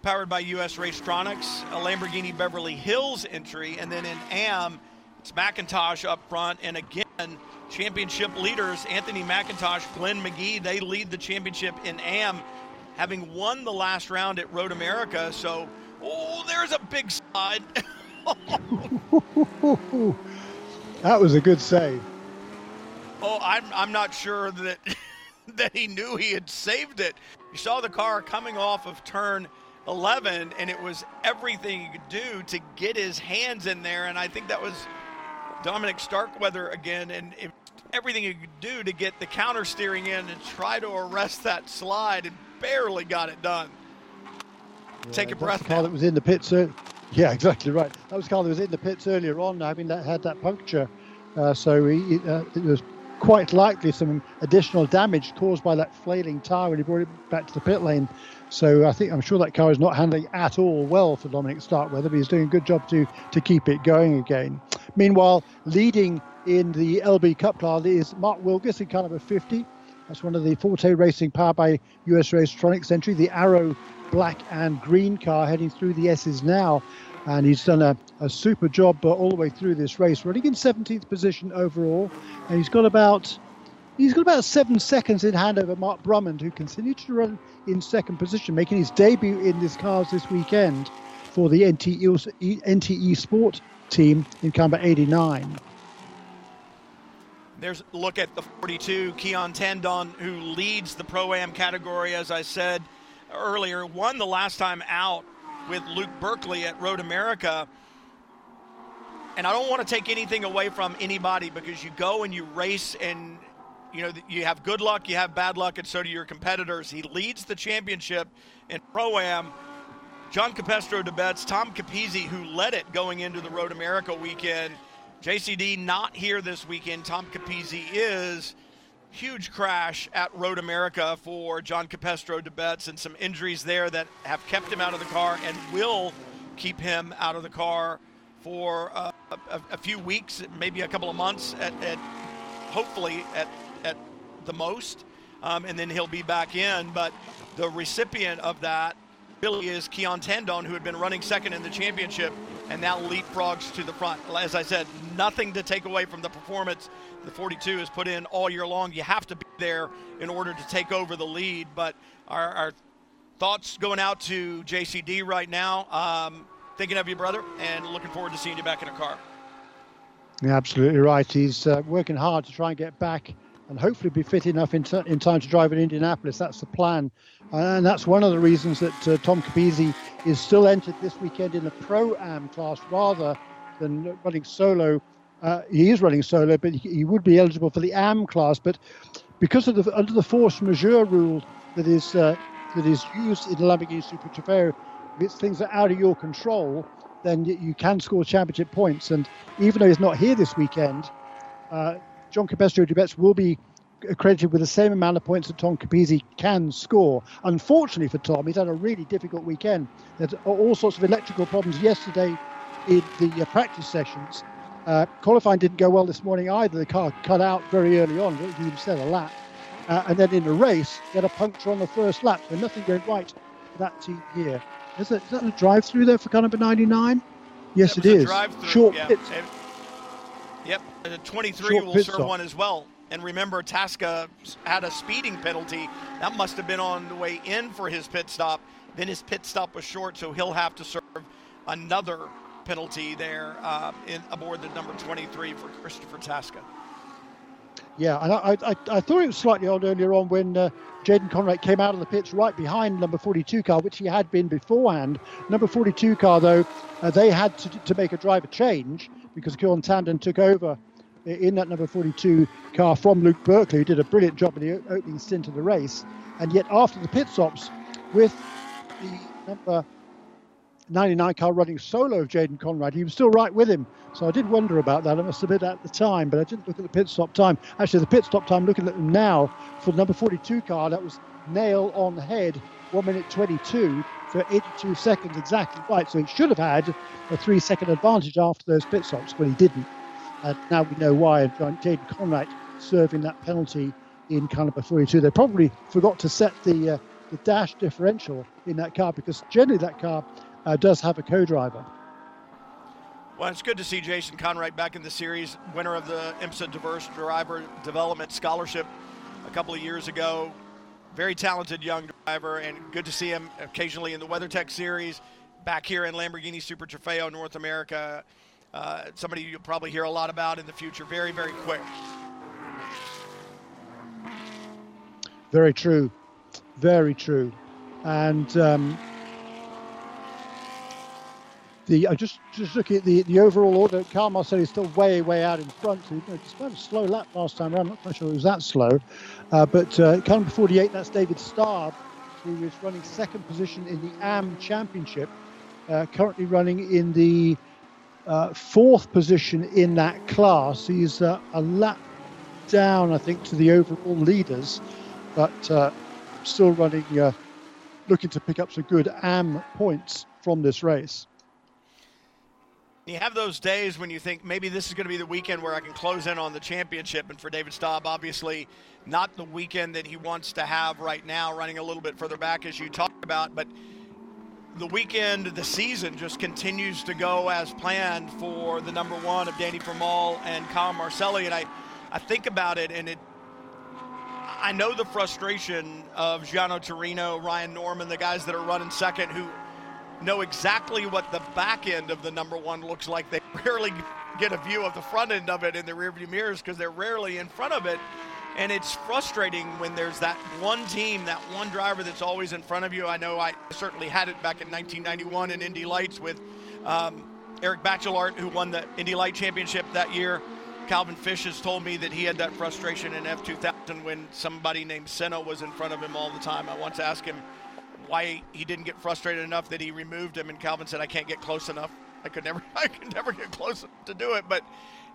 powered by U.S. Racetronics, a Lamborghini Beverly Hills entry, and then in AM, it's McIntosh up front, and again, championship leaders, Anthony McIntosh, Glenn McGee, they lead the championship in AM, having won the last round at Road America, so, oh, there's a big slide. That was a good save. Oh, I'm not sure that... that he knew he had saved it. You saw the car coming off of turn 11, and it was everything he could do to get his hands in there, and I think that was Dominic Starkweather again, and everything he could do to get the counter steering in and try to arrest that slide, and barely got it done. Yeah, take a breath. Car that was in the pits. Yeah, exactly right. That was the car that was in the pits earlier on, having that had that puncture. So it was quite likely some additional damage caused by that flailing tire when he brought it back to the pit lane. So I'm sure that car is not handling at all well for Dominic Starkweather, but he's doing a good job to keep it going again. Meanwhile, leading in the LB Cup class is Mark Wilgus in car number 50. That's one of the Forte Racing powered by US Racetronics entry, the Arrow black and green car heading through the S's now. And he's done a super job all the way through this race, running in 17th position overall. And he's got about 7 seconds in hand over Mark Brummond, who continued to run in second position, making his debut in these cars this weekend for the NTE Sport team in car number 89. There's a look at the 42, Kion Tandon, who leads the Pro-Am category, as I said earlier, won the last time out with Luke Berkley at Road America. And I don't want to take anything away from anybody, because you go and you race and, you know, you have good luck, you have bad luck, and so do your competitors. He leads the championship in Pro-Am. John Capestro DeBetz, Tom Capizzi, who led it going into the Road America weekend. JCD not here this weekend. Tom Capizzi is. Huge crash at Road America for John Capestro DeBetz, and some injuries there that have kept him out of the car and will keep him out of the car for a few weeks, maybe a couple of months, hopefully at the most, and then he'll be back in. But the recipient of that really is Kion Tandon, who had been running second in the championship, and now leapfrogs to the front. As I said, nothing to take away from the performance the 42 is put in all year long. You have to be there in order to take over the lead. But our thoughts going out to JCD right now. Thinking of you, brother, and looking forward to seeing you back in a car. Yeah, absolutely right. He's working hard to try and get back and hopefully be fit enough in time to drive in Indianapolis. That's the plan. And that's one of the reasons that Tom Capizzi is still entered this weekend in the Pro-Am class rather than running solo. He is running solo, but he would be eligible for the AM class. But because of the under the force majeure rule that is used in the Lamborghini Super Trofeo, if things are out of your control, then you can score championship points. And even though he's not here this weekend, John Capestro DeBetz will be accredited with the same amount of points that Tom Capizzi can score. Unfortunately for Tom, he's had a really difficult weekend. There's all sorts of electrical problems yesterday in the practice sessions. Qualifying didn't go well this morning either. The car cut out very early on. He said a lap. And then in the race, he had a puncture on the first lap. So nothing going right for that team here. Is that a drive-through there for car number 99? Yes, it is. Short pit. Yep. 23 will serve one as well. And remember, Tasca had a speeding penalty. That must have been on the way in for his pit stop. Then his pit stop was short, so he'll have to serve another penalty there aboard the number 23 for Christopher Tasca. Yeah, and I thought it was slightly odd earlier on when Jaden Conwright came out of the pits right behind number 42 car, which he had been beforehand. Number 42 car, though, they had to make a driver change because Kion Tandon took over in that number 42 car from Luke Berkley, who did a brilliant job in the opening stint of the race. And yet after the pit stops, with the number 99 car running solo of Jaden Conwright, he was still right with him. So I did wonder about that, I must admit, at the time, but I didn't look at the pit stop time. Actually, the pit stop time, looking at them now, for the number 42 car, that was nail on head, 1 minute 22 for 82 seconds exactly. Right, so he should have had a 3-second advantage after those pit stops, but he didn't. And now we know why. Jaden Conwright serving that penalty in car number 42. They probably forgot to set the dash differential in that car, because generally that car does have a co-driver. Well, it's good to see Jaden Conwright back in the series, winner of the IMSA Diverse Driver Development Scholarship a couple of years ago. Very talented young driver, and good to see him occasionally in the WeatherTech series, back here in Lamborghini Super Trofeo North America. Somebody you'll probably hear a lot about in the future. Very, very quick. Very true. Very true. And I'm just looking at the overall order. Karl Marcelli is still way, way out in front. So, despite a slow lap last time around, I'm not quite sure it was that slow. But car number 48, that's David Starb, who is running second position in the AM Championship, currently running in the fourth position in that class. He's a lap down, I think, to the overall leaders, but still running, looking to pick up some good AM points from this race. You have those days when you think maybe this is going to be the weekend where I can close in on the championship. And for David Staub, obviously not the weekend that he wants to have right now, running a little bit further back as you talked about. But the weekend, the season just continues to go as planned for the number one of Danny Formal and Karl Marcelli. And I think about it, and I know the frustration of Gianluca Taurino, Ryan Norman, the guys that are running second, who know exactly what the back end of the number one looks like. They rarely get a view of the front end of it in the rearview mirrors because they're rarely in front of it. And it's frustrating when there's that one team, that one driver that's always in front of you. I know I certainly had it back in 1991 in Indy Lights with Eric Bachelard, who won the Indy Light Championship that year. Calvin Fish has told me that he had that frustration in F2000 when somebody named Senna was in front of him all the time. I once asked him why he didn't get frustrated enough that he removed him, and Calvin said, I can't get close enough. I could never get close enough to do it. But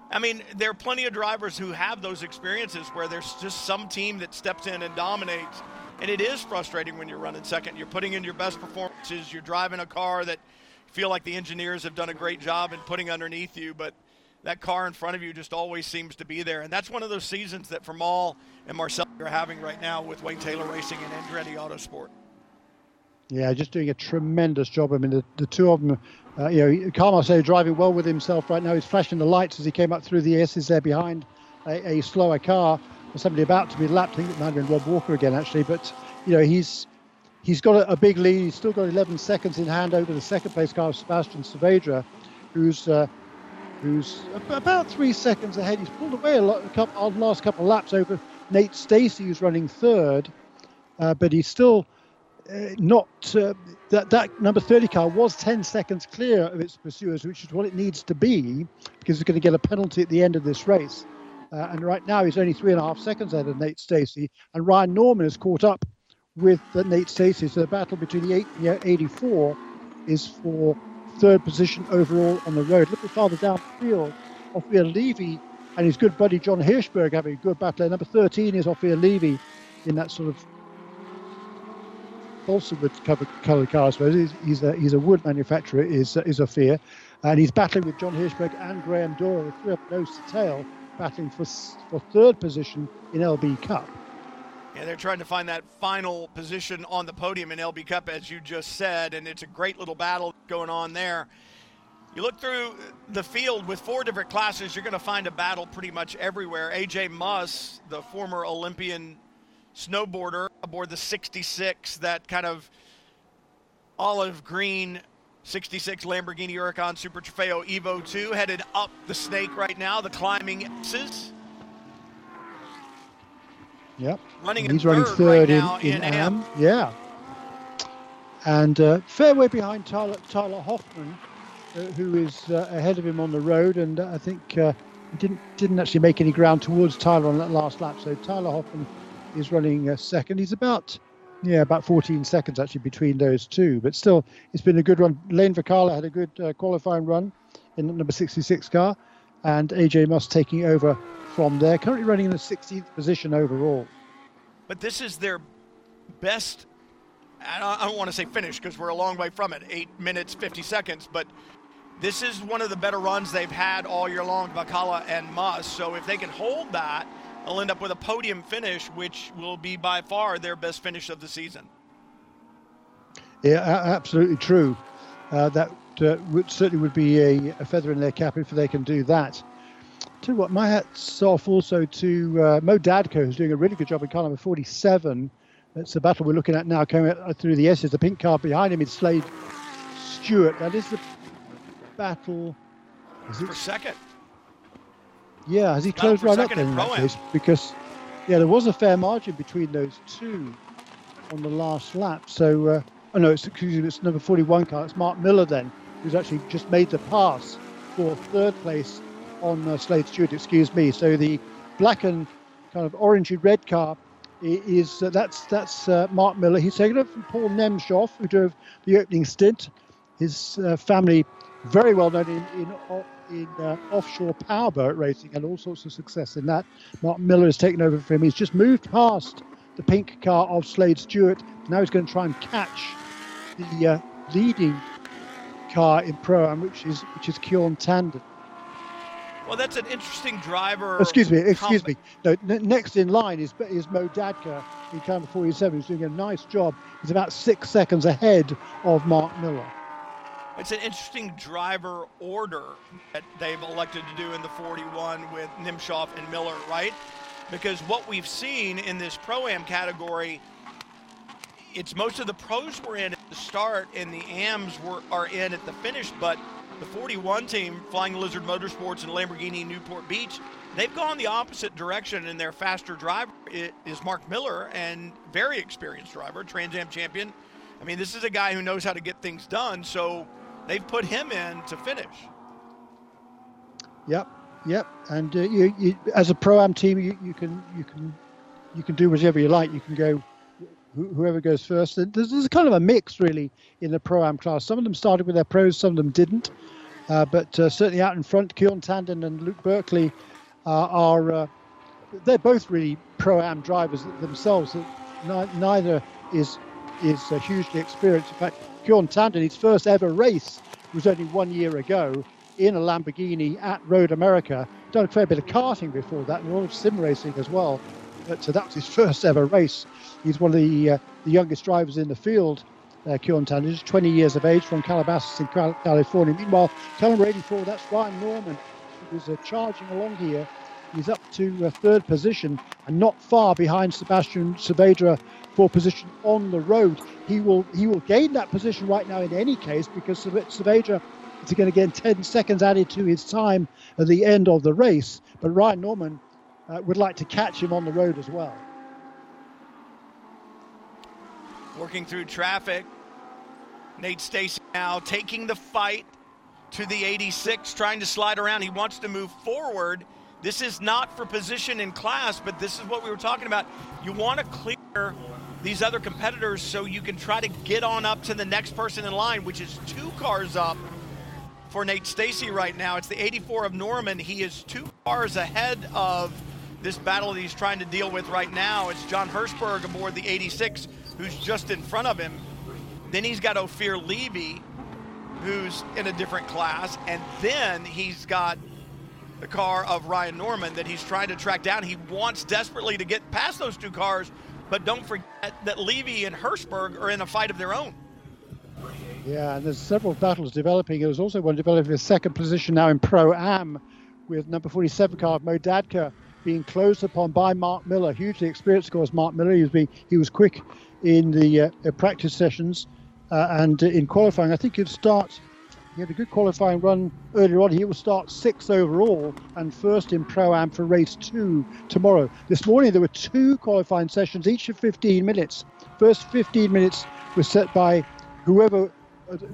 I mean, there are plenty of drivers who have those experiences where there's just some team that steps in and dominates, and it is frustrating when you're running second. You're putting in your best performances, you're driving a car that you feel like the engineers have done a great job in putting underneath you, but that car in front of you just always seems to be there. And that's one of those seasons that Formal and Marcelli are having right now with Wayne Taylor Racing and Andretti Autosport. Yeah, just doing a tremendous job. I mean, the two of them, Karl Marcelli driving well with himself right now. He's flashing the lights as he came up through the S's there behind a slower car. There's somebody about to be lapped. I think it might have been Rob Walker again, actually. But, you know, he's got a big lead. He's still got 11 seconds in hand over the second-place car of Sebastian Saavedra, who's about 3 seconds ahead. He's pulled away on the last couple of laps over Nate Stacy, who's running third, but he's still not... That number 30 car was 10 seconds clear of its pursuers, which is what it needs to be, because it's going to get a penalty at the end of this race. And right now he's only 3.5 seconds ahead of Nate Stacy, and Ryan Norman has caught up with Nate Stacy, so the battle between the 84 is for third position overall on the road. A little farther downfield, Ophir Levy and his good buddy John Hirschberg having a good battle. Number 13 is Ophir Levy in that sort of balsa-wood coloured car, I suppose. He's a wood manufacturer, is Ophir, and he's battling with John Hirschberg and Graham Doyle, the three up nose to tail, battling for third position in LB Cup. Yeah, they're trying to find that final position on the podium in LB Cup, as you just said, and it's a great little battle going on there. You look through the field with four different classes, you're going to find a battle pretty much everywhere. AJ Muss, the former Olympian snowboarder aboard the 66, that kind of olive green 66 Lamborghini Huracan Super Trofeo Evo 2, headed up the snake right now, the climbing S's. Yep. He's running third right now in AM. Yeah. And fair way behind Tyler Hoffman, who is ahead of him on the road. And I think he didn't actually make any ground towards Tyler on that last lap. So Tyler Hoffman is running second. He's about 14 seconds actually between those two. But still, it's been a good run. Lane Vakala had a good qualifying run in the number 66 car. And AJ Muss taking over from there, currently running in the 16th position overall. But this is their best, I don't want to say finish because we're a long way from it, 8 minutes, 50 seconds, but this is one of the better runs they've had all year long, Vakala and Muss. So if they can hold that, they'll end up with a podium finish, which will be by far their best finish of the season. Yeah, absolutely true. That certainly would be a feather in their cap if they can do that. Tell you what, my hat's off also to Mo Dadka, who's doing a really good job in car number 47. That's the battle we're looking at now, coming out through the S's. The pink car behind him is Slade Stewart. That is the battle. For second. Yeah, has he closed right up in that case? Because, yeah, there was a fair margin between those two on the last lap. So, it's number 41 car. It's Mark Miller then, who's actually just made the pass for third place on Slade Stewart, excuse me. So the black and kind of orangey red car is that's Mark Miller. He's taken it from Paul Nemshoff, who drove the opening stint. His family very well known in offshore powerboat racing, and all sorts of success in that. Mark Miller has taken over for him. He's just moved past the pink car of Slade Stewart. Now he's going to try and catch the leading car in Pro-Am, which is Kion Tandon. Well, that's an interesting driver. Excuse me. No, next in line is Mo Dadka in car number 47. He's doing a nice job. He's about 6 seconds ahead of Mark Miller. It's an interesting driver order that they've elected to do in the 41 with Nimshoff and Miller, right? Because what we've seen in this Pro-Am category, it's most of the pros were in at the start and the AMs are in at the finish, but the 41 team, Flying Lizard Motorsports and Lamborghini Newport Beach, they've gone the opposite direction, and their faster driver is Mark Miller, and very experienced driver, Trans Am champion. I mean, this is a guy who knows how to get things done, so they've put him in to finish. Yep. And you, as a Pro-Am team, you can do whatever you like. You can go whoever goes first. There's kind of a mix really in the Pro-Am class. Some of them started with their pros, some of them didn't. But certainly out in front, Kion Tandon and Luke Berkley they're both really Pro-Am drivers themselves. Neither is hugely experienced. In fact, Kion Tandon, his first ever race was only 1 year ago in a Lamborghini at Road America. Done a fair bit of karting before that and a lot of sim racing as well. So that was his first ever race. He's one of the youngest drivers in the field, Kion Tandon. He's 20 years of age from Calabasas in California. Meanwhile, car number 84, that's Ryan Norman, who's charging along here. He's up to third position and not far behind Sebastian Saavedra for position on the road. He will gain that position right now in any case, because Saavedra is going to get 10 seconds added to his time at the end of the race. But Ryan Norman would like to catch him on the road as well. Working through traffic, Nate Stacy now taking the fight to the 86, trying to slide around. He wants to move forward. This is not for position in class, but this is what we were talking about. You want to clear these other competitors so you can try to get on up to the next person in line, which is two cars up for Nate Stacy right now. It's the 84 of Norman. He is two cars ahead of this battle that he's trying to deal with right now. It's John Hirschberg aboard the 86, who's just in front of him. Then he's got Ophir Levy, who's in a different class. And then he's got the car of Ryan Norman that he's trying to track down. He wants desperately to get past those two cars, but don't forget that Levy and Hirschberg are in a fight of their own. Yeah, and there's several battles developing. There's also one developing a second position now in Pro-Am with number 47 car Mo Dadka being closed upon by Mark Miller. Hugely experienced, of course, Mark Miller. He was quick in the practice sessions and in qualifying. I think he had a good qualifying run earlier on. He will start sixth overall and first in Pro-Am for race 2 tomorrow. This morning there were two qualifying sessions, each of 15 minutes. First 15 minutes was set by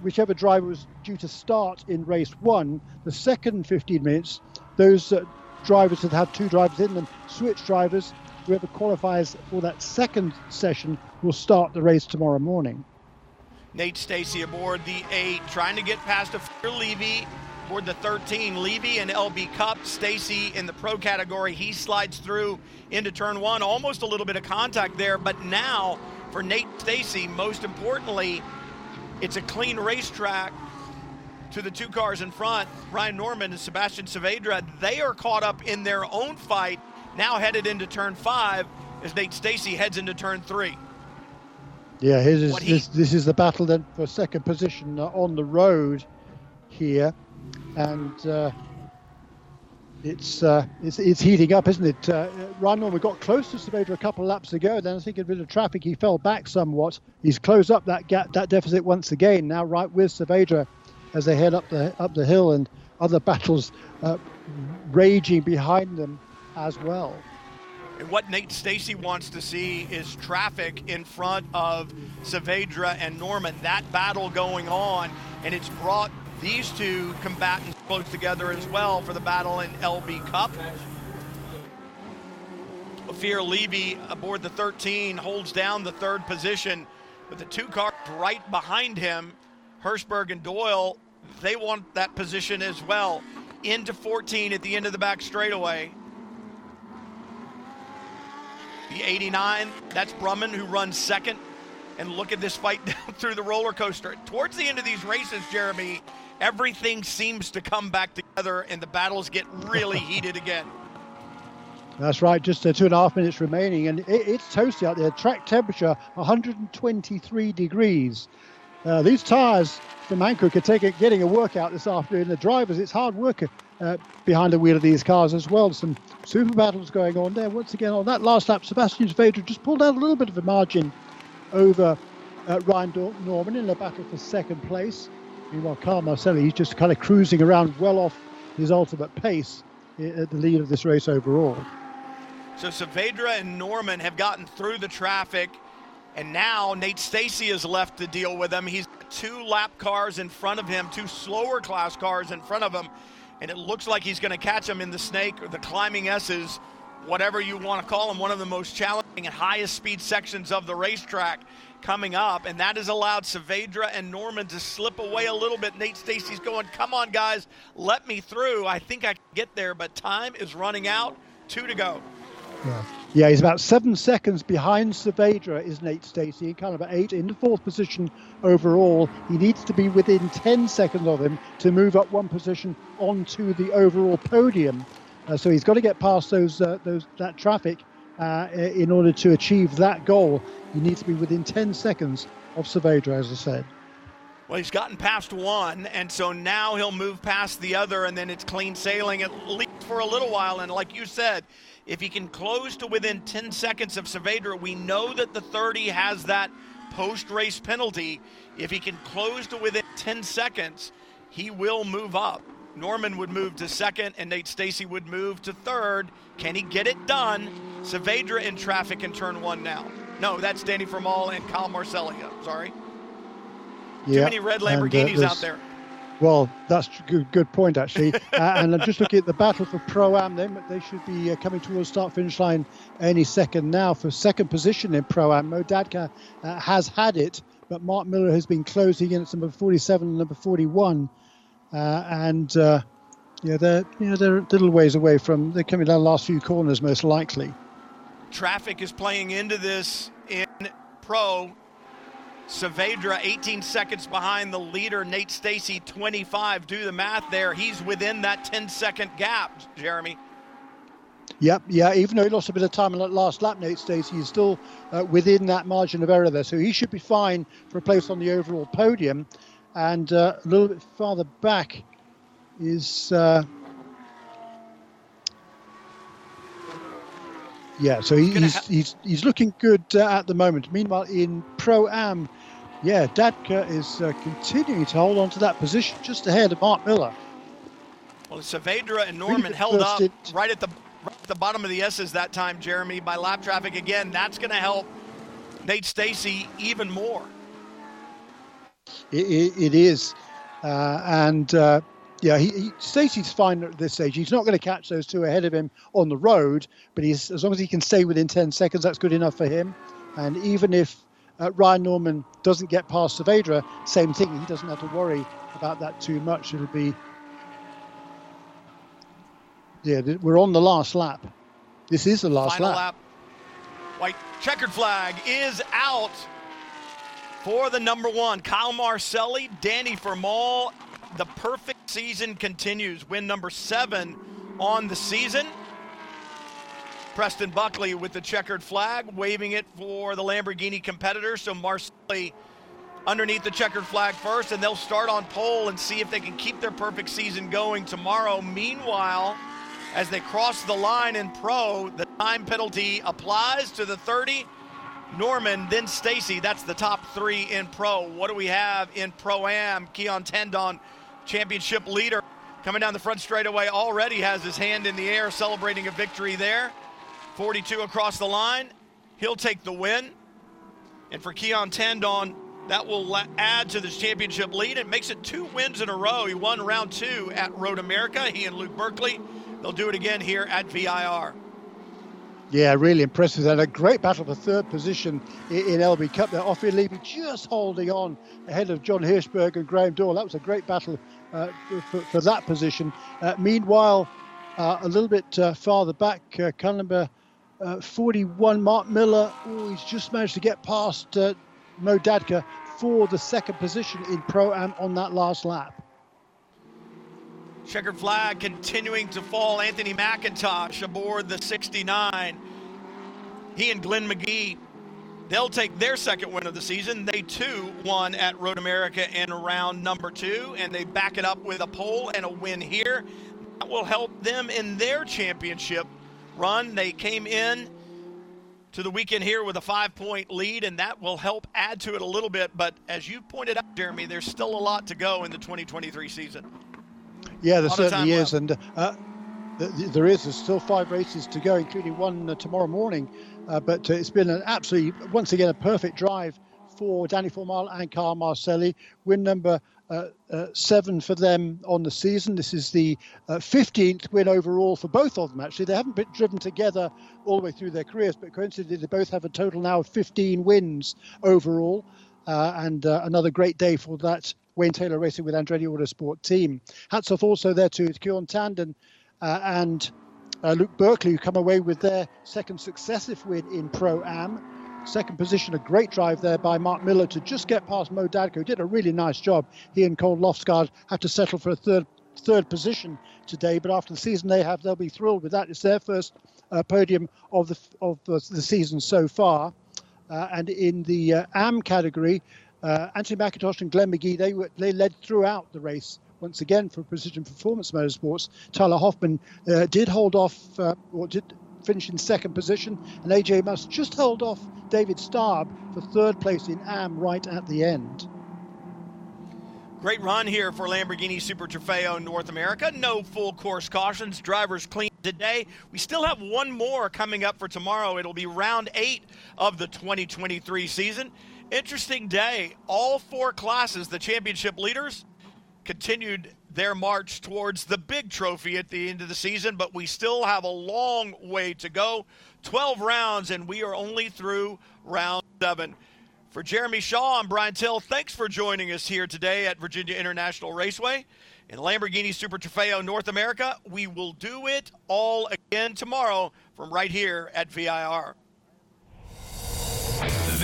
whichever driver was due to start in race 1. The second 15 minutes, those drivers that have two drivers in them, switch drivers. Whoever qualifies for that second session will start the race tomorrow morning. Nate Stacy aboard the 8, trying to get past Ophir Levy aboard the 13. Levy and LB Cup, Stacy in the pro category. He slides through into turn 1, almost a little bit of contact there, but now for Nate Stacy, most importantly, it's a clean racetrack to the two cars in front. Ryan Norman and Sebastian Saavedra, they are caught up in their own fight, now headed into turn 5 as Nate Stacy heads into turn 3. Yeah, this is the battle then for second position on the road here, and it's heating up, isn't it? Ryan Norman got close to Saavedra a couple of laps ago. Then I think in a bit of traffic he fell back somewhat. He's closed up that gap, that deficit once again. Now right with Saavedra as they head up the hill, and other battles raging behind them as well. And what Nate Stacy wants to see is traffic in front of Saavedra and Norman. That battle going on, and it's brought these two combatants close together as well for the battle in LB Cup. Ophir Levy aboard the 13 holds down the third position, with the two cars right behind him, Hirschberg and Doyle, they want that position as well. Into 14 at the end of the back straightaway. The 89, that's Brummond, who runs second. and look at this fight down through the roller coaster. Towards the end of these races, Jeremy, everything seems to come back together and the battles get really heated again. That's right, just 2.5 minutes remaining, and it's toasty out there. Track temperature, 123 degrees. These tyres from Hankook are getting a workout this afternoon. The drivers, it's hard work behind the wheel of these cars as well. Some super battles going on there. Once again, on that last lap, Sebastian Saavedra just pulled out a little bit of a margin over Ryan Norman in the battle for second place. Meanwhile, Karl Marcelli, he's just kind of cruising around well off his ultimate pace at the lead of this race overall. So Saavedra and Norman have gotten through the traffic, and now Nate Stacy has left to deal with him. He's got two lap cars in front of him, two slower class cars in front of him, and it looks like he's going to catch him in the snake or the climbing S's, whatever you want to call them, one of the most challenging and highest speed sections of the racetrack coming up, and that has allowed Saavedra and Norman to slip away a little bit. Nate Stacy's going, come on, guys, let me through. I think I can get there, but time is running out. 2 to go. Yeah, he's about 7 seconds behind Saavedra is Nate Stacy, kind of at 8 in the 4th position overall. He needs to be within 10 seconds of him to move up 1 position onto the overall podium. So he's got to get past that traffic in order to achieve that goal. He needs to be within 10 seconds of Saavedra, as I said. Well, he's gotten past one, and so now he'll move past the other, and then it's clean sailing at least for a little while. And like you said, if he can close to within 10 seconds of Saavedra, we know that the 30 has that post-race penalty. If he can close to within 10 seconds, he will move up. Norman would move to second, and Nate Stacy would move to third. Can he get it done? Saavedra in traffic in turn one now. No, that's Danny Formal and Karl Marcelli. Sorry. Yeah, too many red Lamborghinis out there. Well, that's a good point, actually. And I'm just looking at the battle for Pro-Am. They should be coming towards start-finish line any second now. For second position in Pro-Am, Mo Dadka has had it, but Mark Miller has been closing in at number 47 and number 41. They're a little ways away from, they're coming down the last few corners, most likely. Traffic is playing into this in Pro. Saavedra 18 seconds behind the leader, Nate Stacy 25. Do the math there. He's within that 10-second gap, Jeremy. Yep, yeah, even though he lost a bit of time on that last lap, Nate Stacy is still within that margin of error there. So he should be fine for a place on the overall podium. And a little bit farther back is... so he's looking good at the moment. Meanwhile, in Pro-Am, Dadka is continuing to hold on to that position just ahead of Mark Miller. Well, Saavedra and Norman held up right at the bottom of the S's that time, Jeremy, by lap traffic again. That's going to help Nate Stacy even more. It is. Stacy's fine at this stage. He's not going to catch those two ahead of him on the road, but as long as he can stay within 10 seconds, that's good enough for him. And even if Ryan Norman doesn't get past Saavedra, same thing. He doesn't have to worry about that too much. It'll be... Yeah, we're on the last lap. This is the last lap. White checkered flag is out for the number 1. Karl Marcelli, Danny Formal. The perfect season continues. Win number 7 on the season. Preston Buckley with the checkered flag, waving it for the Lamborghini competitors. So Marcelli underneath the checkered flag first, and they'll start on pole and see if they can keep their perfect season going tomorrow. Meanwhile, as they cross the line in Pro, the time penalty applies to the 30. Norman, then Stacy. That's the top 3 in Pro. What do we have in Pro-Am? Kion Tandon, championship leader, coming down the front straightaway, already has his hand in the air, celebrating a victory there. 42 across the line. He'll take the win. And for Kion Tandon, that will add to this championship lead. It makes it 2 wins in a row. He won round 2 at Road America, he and Luke Berkley. They'll do it again here at VIR. Yeah, really impressive. And a great battle for third position in LB Cup. There, Ophir Levy just holding on ahead of John Hirschberg and Graham Dorr. That was a great battle for that position. Meanwhile, a little bit farther back, car number 41, Mark Miller. He's just managed to get past Mo Dadka for the second position in Pro-Am on that last lap. Checkered flag continuing to fall. Anthony McIntosh aboard the 69. He and Glenn McGee, they'll take their second win of the season. They too won at Road America in round number 2, and they back it up with a pole and a win here. That will help them in their championship run. They came in to the weekend here with a 5-point lead, and that will help add to it a little bit. But as you pointed out, Jeremy, there's still a lot to go in the 2023 season. Yeah, there certainly is, and there is. There's still 5 races to go, including one tomorrow morning. But it's been an absolutely, once again, a perfect drive for Danny Formal and Karl Marcelli. Win number 7 for them on the season. This is the 15th win overall for both of them, actually. They haven't been driven together all the way through their careers, but coincidentally, they both have a total now of 15 wins overall. And another great day for that Wayne Taylor Racing with Andretti Autosport team. Hats off also there to Kion Tandon and Luke Berkley, who come away with their second successive win in Pro-Am. Second position, a great drive there by Mark Miller to just get past Mo Dadka, who did a really nice job. He and Cole Lofsgard have to settle for a third position today, but after the season they have, they'll be thrilled with that. It's their first podium of the season so far. And in the AM category, Anthony McIntosh and Glenn McGee, they led throughout the race. Once again, for Precision Performance Motorsports, Tyler Hoffman did hold off, or did finish in second position, and AJ Must just held off David Starb for third place in AM right at the end. Great run here for Lamborghini Super Trofeo North America. No full course cautions. Drivers clean today. We still have one more coming up for tomorrow. It'll be round 8 of the 2023 season. Interesting day. All 4 classes, the championship leaders, continued their march towards the big trophy at the end of the season, but we still have a long way to go. 12 rounds, and we are only through round 7. For Jeremy Shaw, I'm Brian Till. Thanks for joining us here today at Virginia International Raceway and Lamborghini Super Trofeo North America. We will do it all again tomorrow from right here at VIR.